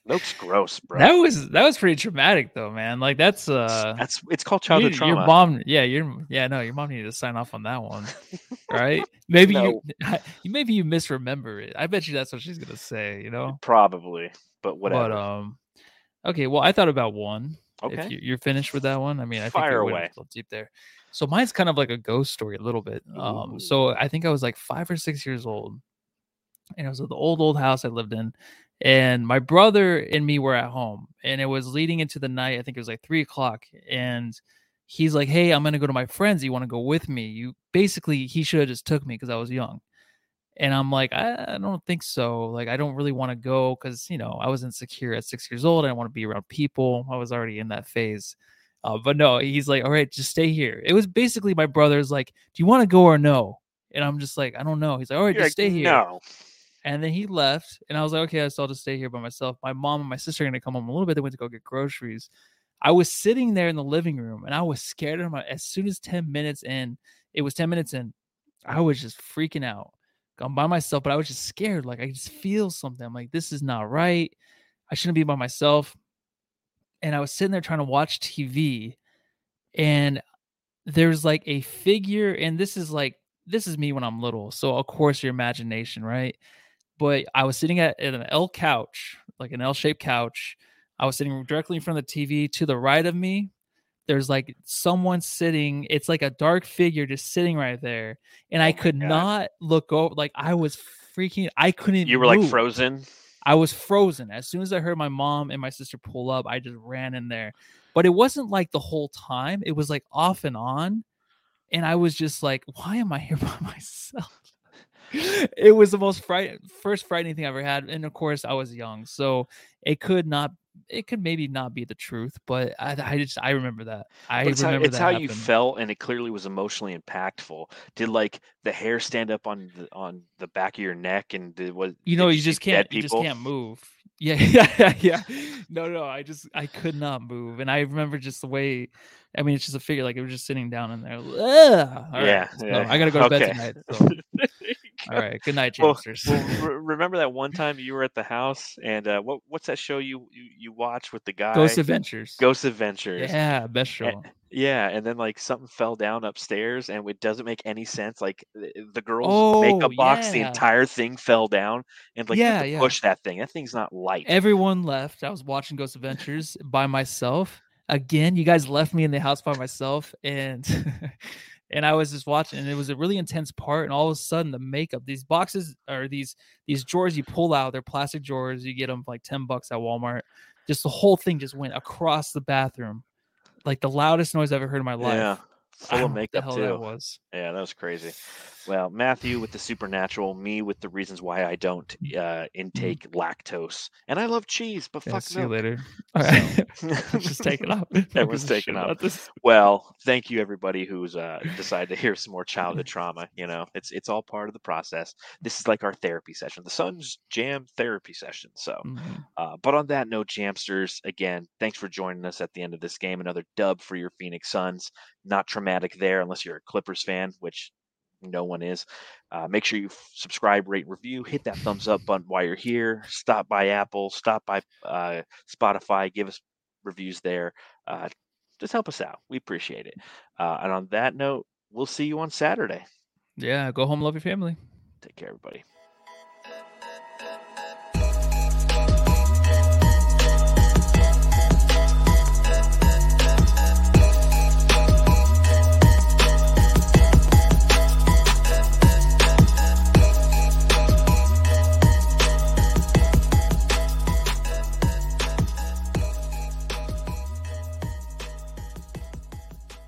Milk's gross, bro. That was pretty traumatic, though, man. Like that's it's called childhood trauma. Your mom, your mom needed to sign off on that one, right? Maybe you misremember it. I bet you that's what she's gonna say. Probably, but whatever. But okay. Well, I thought about one. Okay, if you're finished with that one. I mean, I fire think away a little deep there. So mine's kind of like a ghost story, a little bit. Ooh. So I think I was like 5 or 6 years old. And it was the old house I lived in, and my brother and me were at home, and it was leading into the night. I think it was like 3:00, and he's like, "Hey, I'm going to go to my friends. You want to go with me?" He should have just took me because I was young. And I'm like, I don't think so. Like, I don't really want to go because, I was insecure at 6 years old. I didn't want to be around people. I was already in that phase. But no, he's like, "All right, just stay here." It was basically my brother's like, "Do you want to go or no?" And I'm just like, "I don't know." He's like, "All right, just stay here." No. And then he left, and I was like, okay, so I'll just stay here by myself. My mom and my sister are going to come home a little bit. They went to go get groceries. I was sitting there in the living room, and I was scared of my. As soon as 10 minutes in, it was 10 minutes in, I was just freaking out. I'm by myself, but I was just scared. Like, I just feel something. I'm like, this is not right. I shouldn't be by myself. And I was sitting there trying to watch TV, and there's like a figure, and this is me when I'm little. So, of course, your imagination, right? But I was sitting at an L couch, like an L-shaped couch. I was sitting directly in front of the TV. To the right of me, there's like someone sitting. It's like a dark figure just sitting right there. And I could not look over. Like, I was freaking, I couldn't. You were move. Like frozen? I was frozen. As soon as I heard my mom and my sister pull up, I just ran in there. But it wasn't like the whole time. It was like off and on. And I was just like, why am I here by myself? It was the most frightening thing I ever had. And of course I was young, so it could maybe not be the truth, but I remember that. You felt, and it clearly was emotionally impactful. Did like the hair stand up on the back of your neck, and you just can't move. Yeah. No. I could not move. And I remember just the way, I mean, it's just a figure, like it was just sitting down in there. All right. I got to go to bed tonight. So. All right. Good night, Jamesters. Well, remember that one time you were at the house, and what's that show you watch with the guy? Ghost Adventures. Yeah. Best show. And then like something fell down upstairs, and it doesn't make any sense. Like the girl's makeup box, the entire thing fell down, and like push that thing. That thing's not light. Everyone left. I was watching Ghost Adventures by myself again. You guys left me in the house by myself, and I was just watching, and it was a really intense part. And all of a sudden, the makeup, these boxes or these drawers you pull out, they're plastic drawers. You get them for like $10 at Walmart. Just the whole thing just went across the bathroom. Like the loudest noise I've ever heard in my life. Yeah, full of makeup too. That was. Yeah, that was crazy. Well, Matthew with the supernatural, me with the reasons why I don't intake lactose, and I love cheese, but fuck. See you later. All right, just taking off. Everyone's taking off. Well, thank you everybody who's decided to hear some more childhood trauma. You know, it's all part of the process. This is like our therapy session, the Sun's Jam therapy session. So, but on that note, Jamsters, again, thanks for joining us at the end of this game. Another dub for your Phoenix Suns. Not traumatic there, unless you're a Clippers fan, which no one is. Make sure you subscribe, rate, review, hit that thumbs up button while you're here. Stop by Apple, stop by Spotify, give us reviews there. Just help us out. We appreciate it. And on that note, we'll see you on Saturday. Yeah, go home, love your family. Take care, everybody.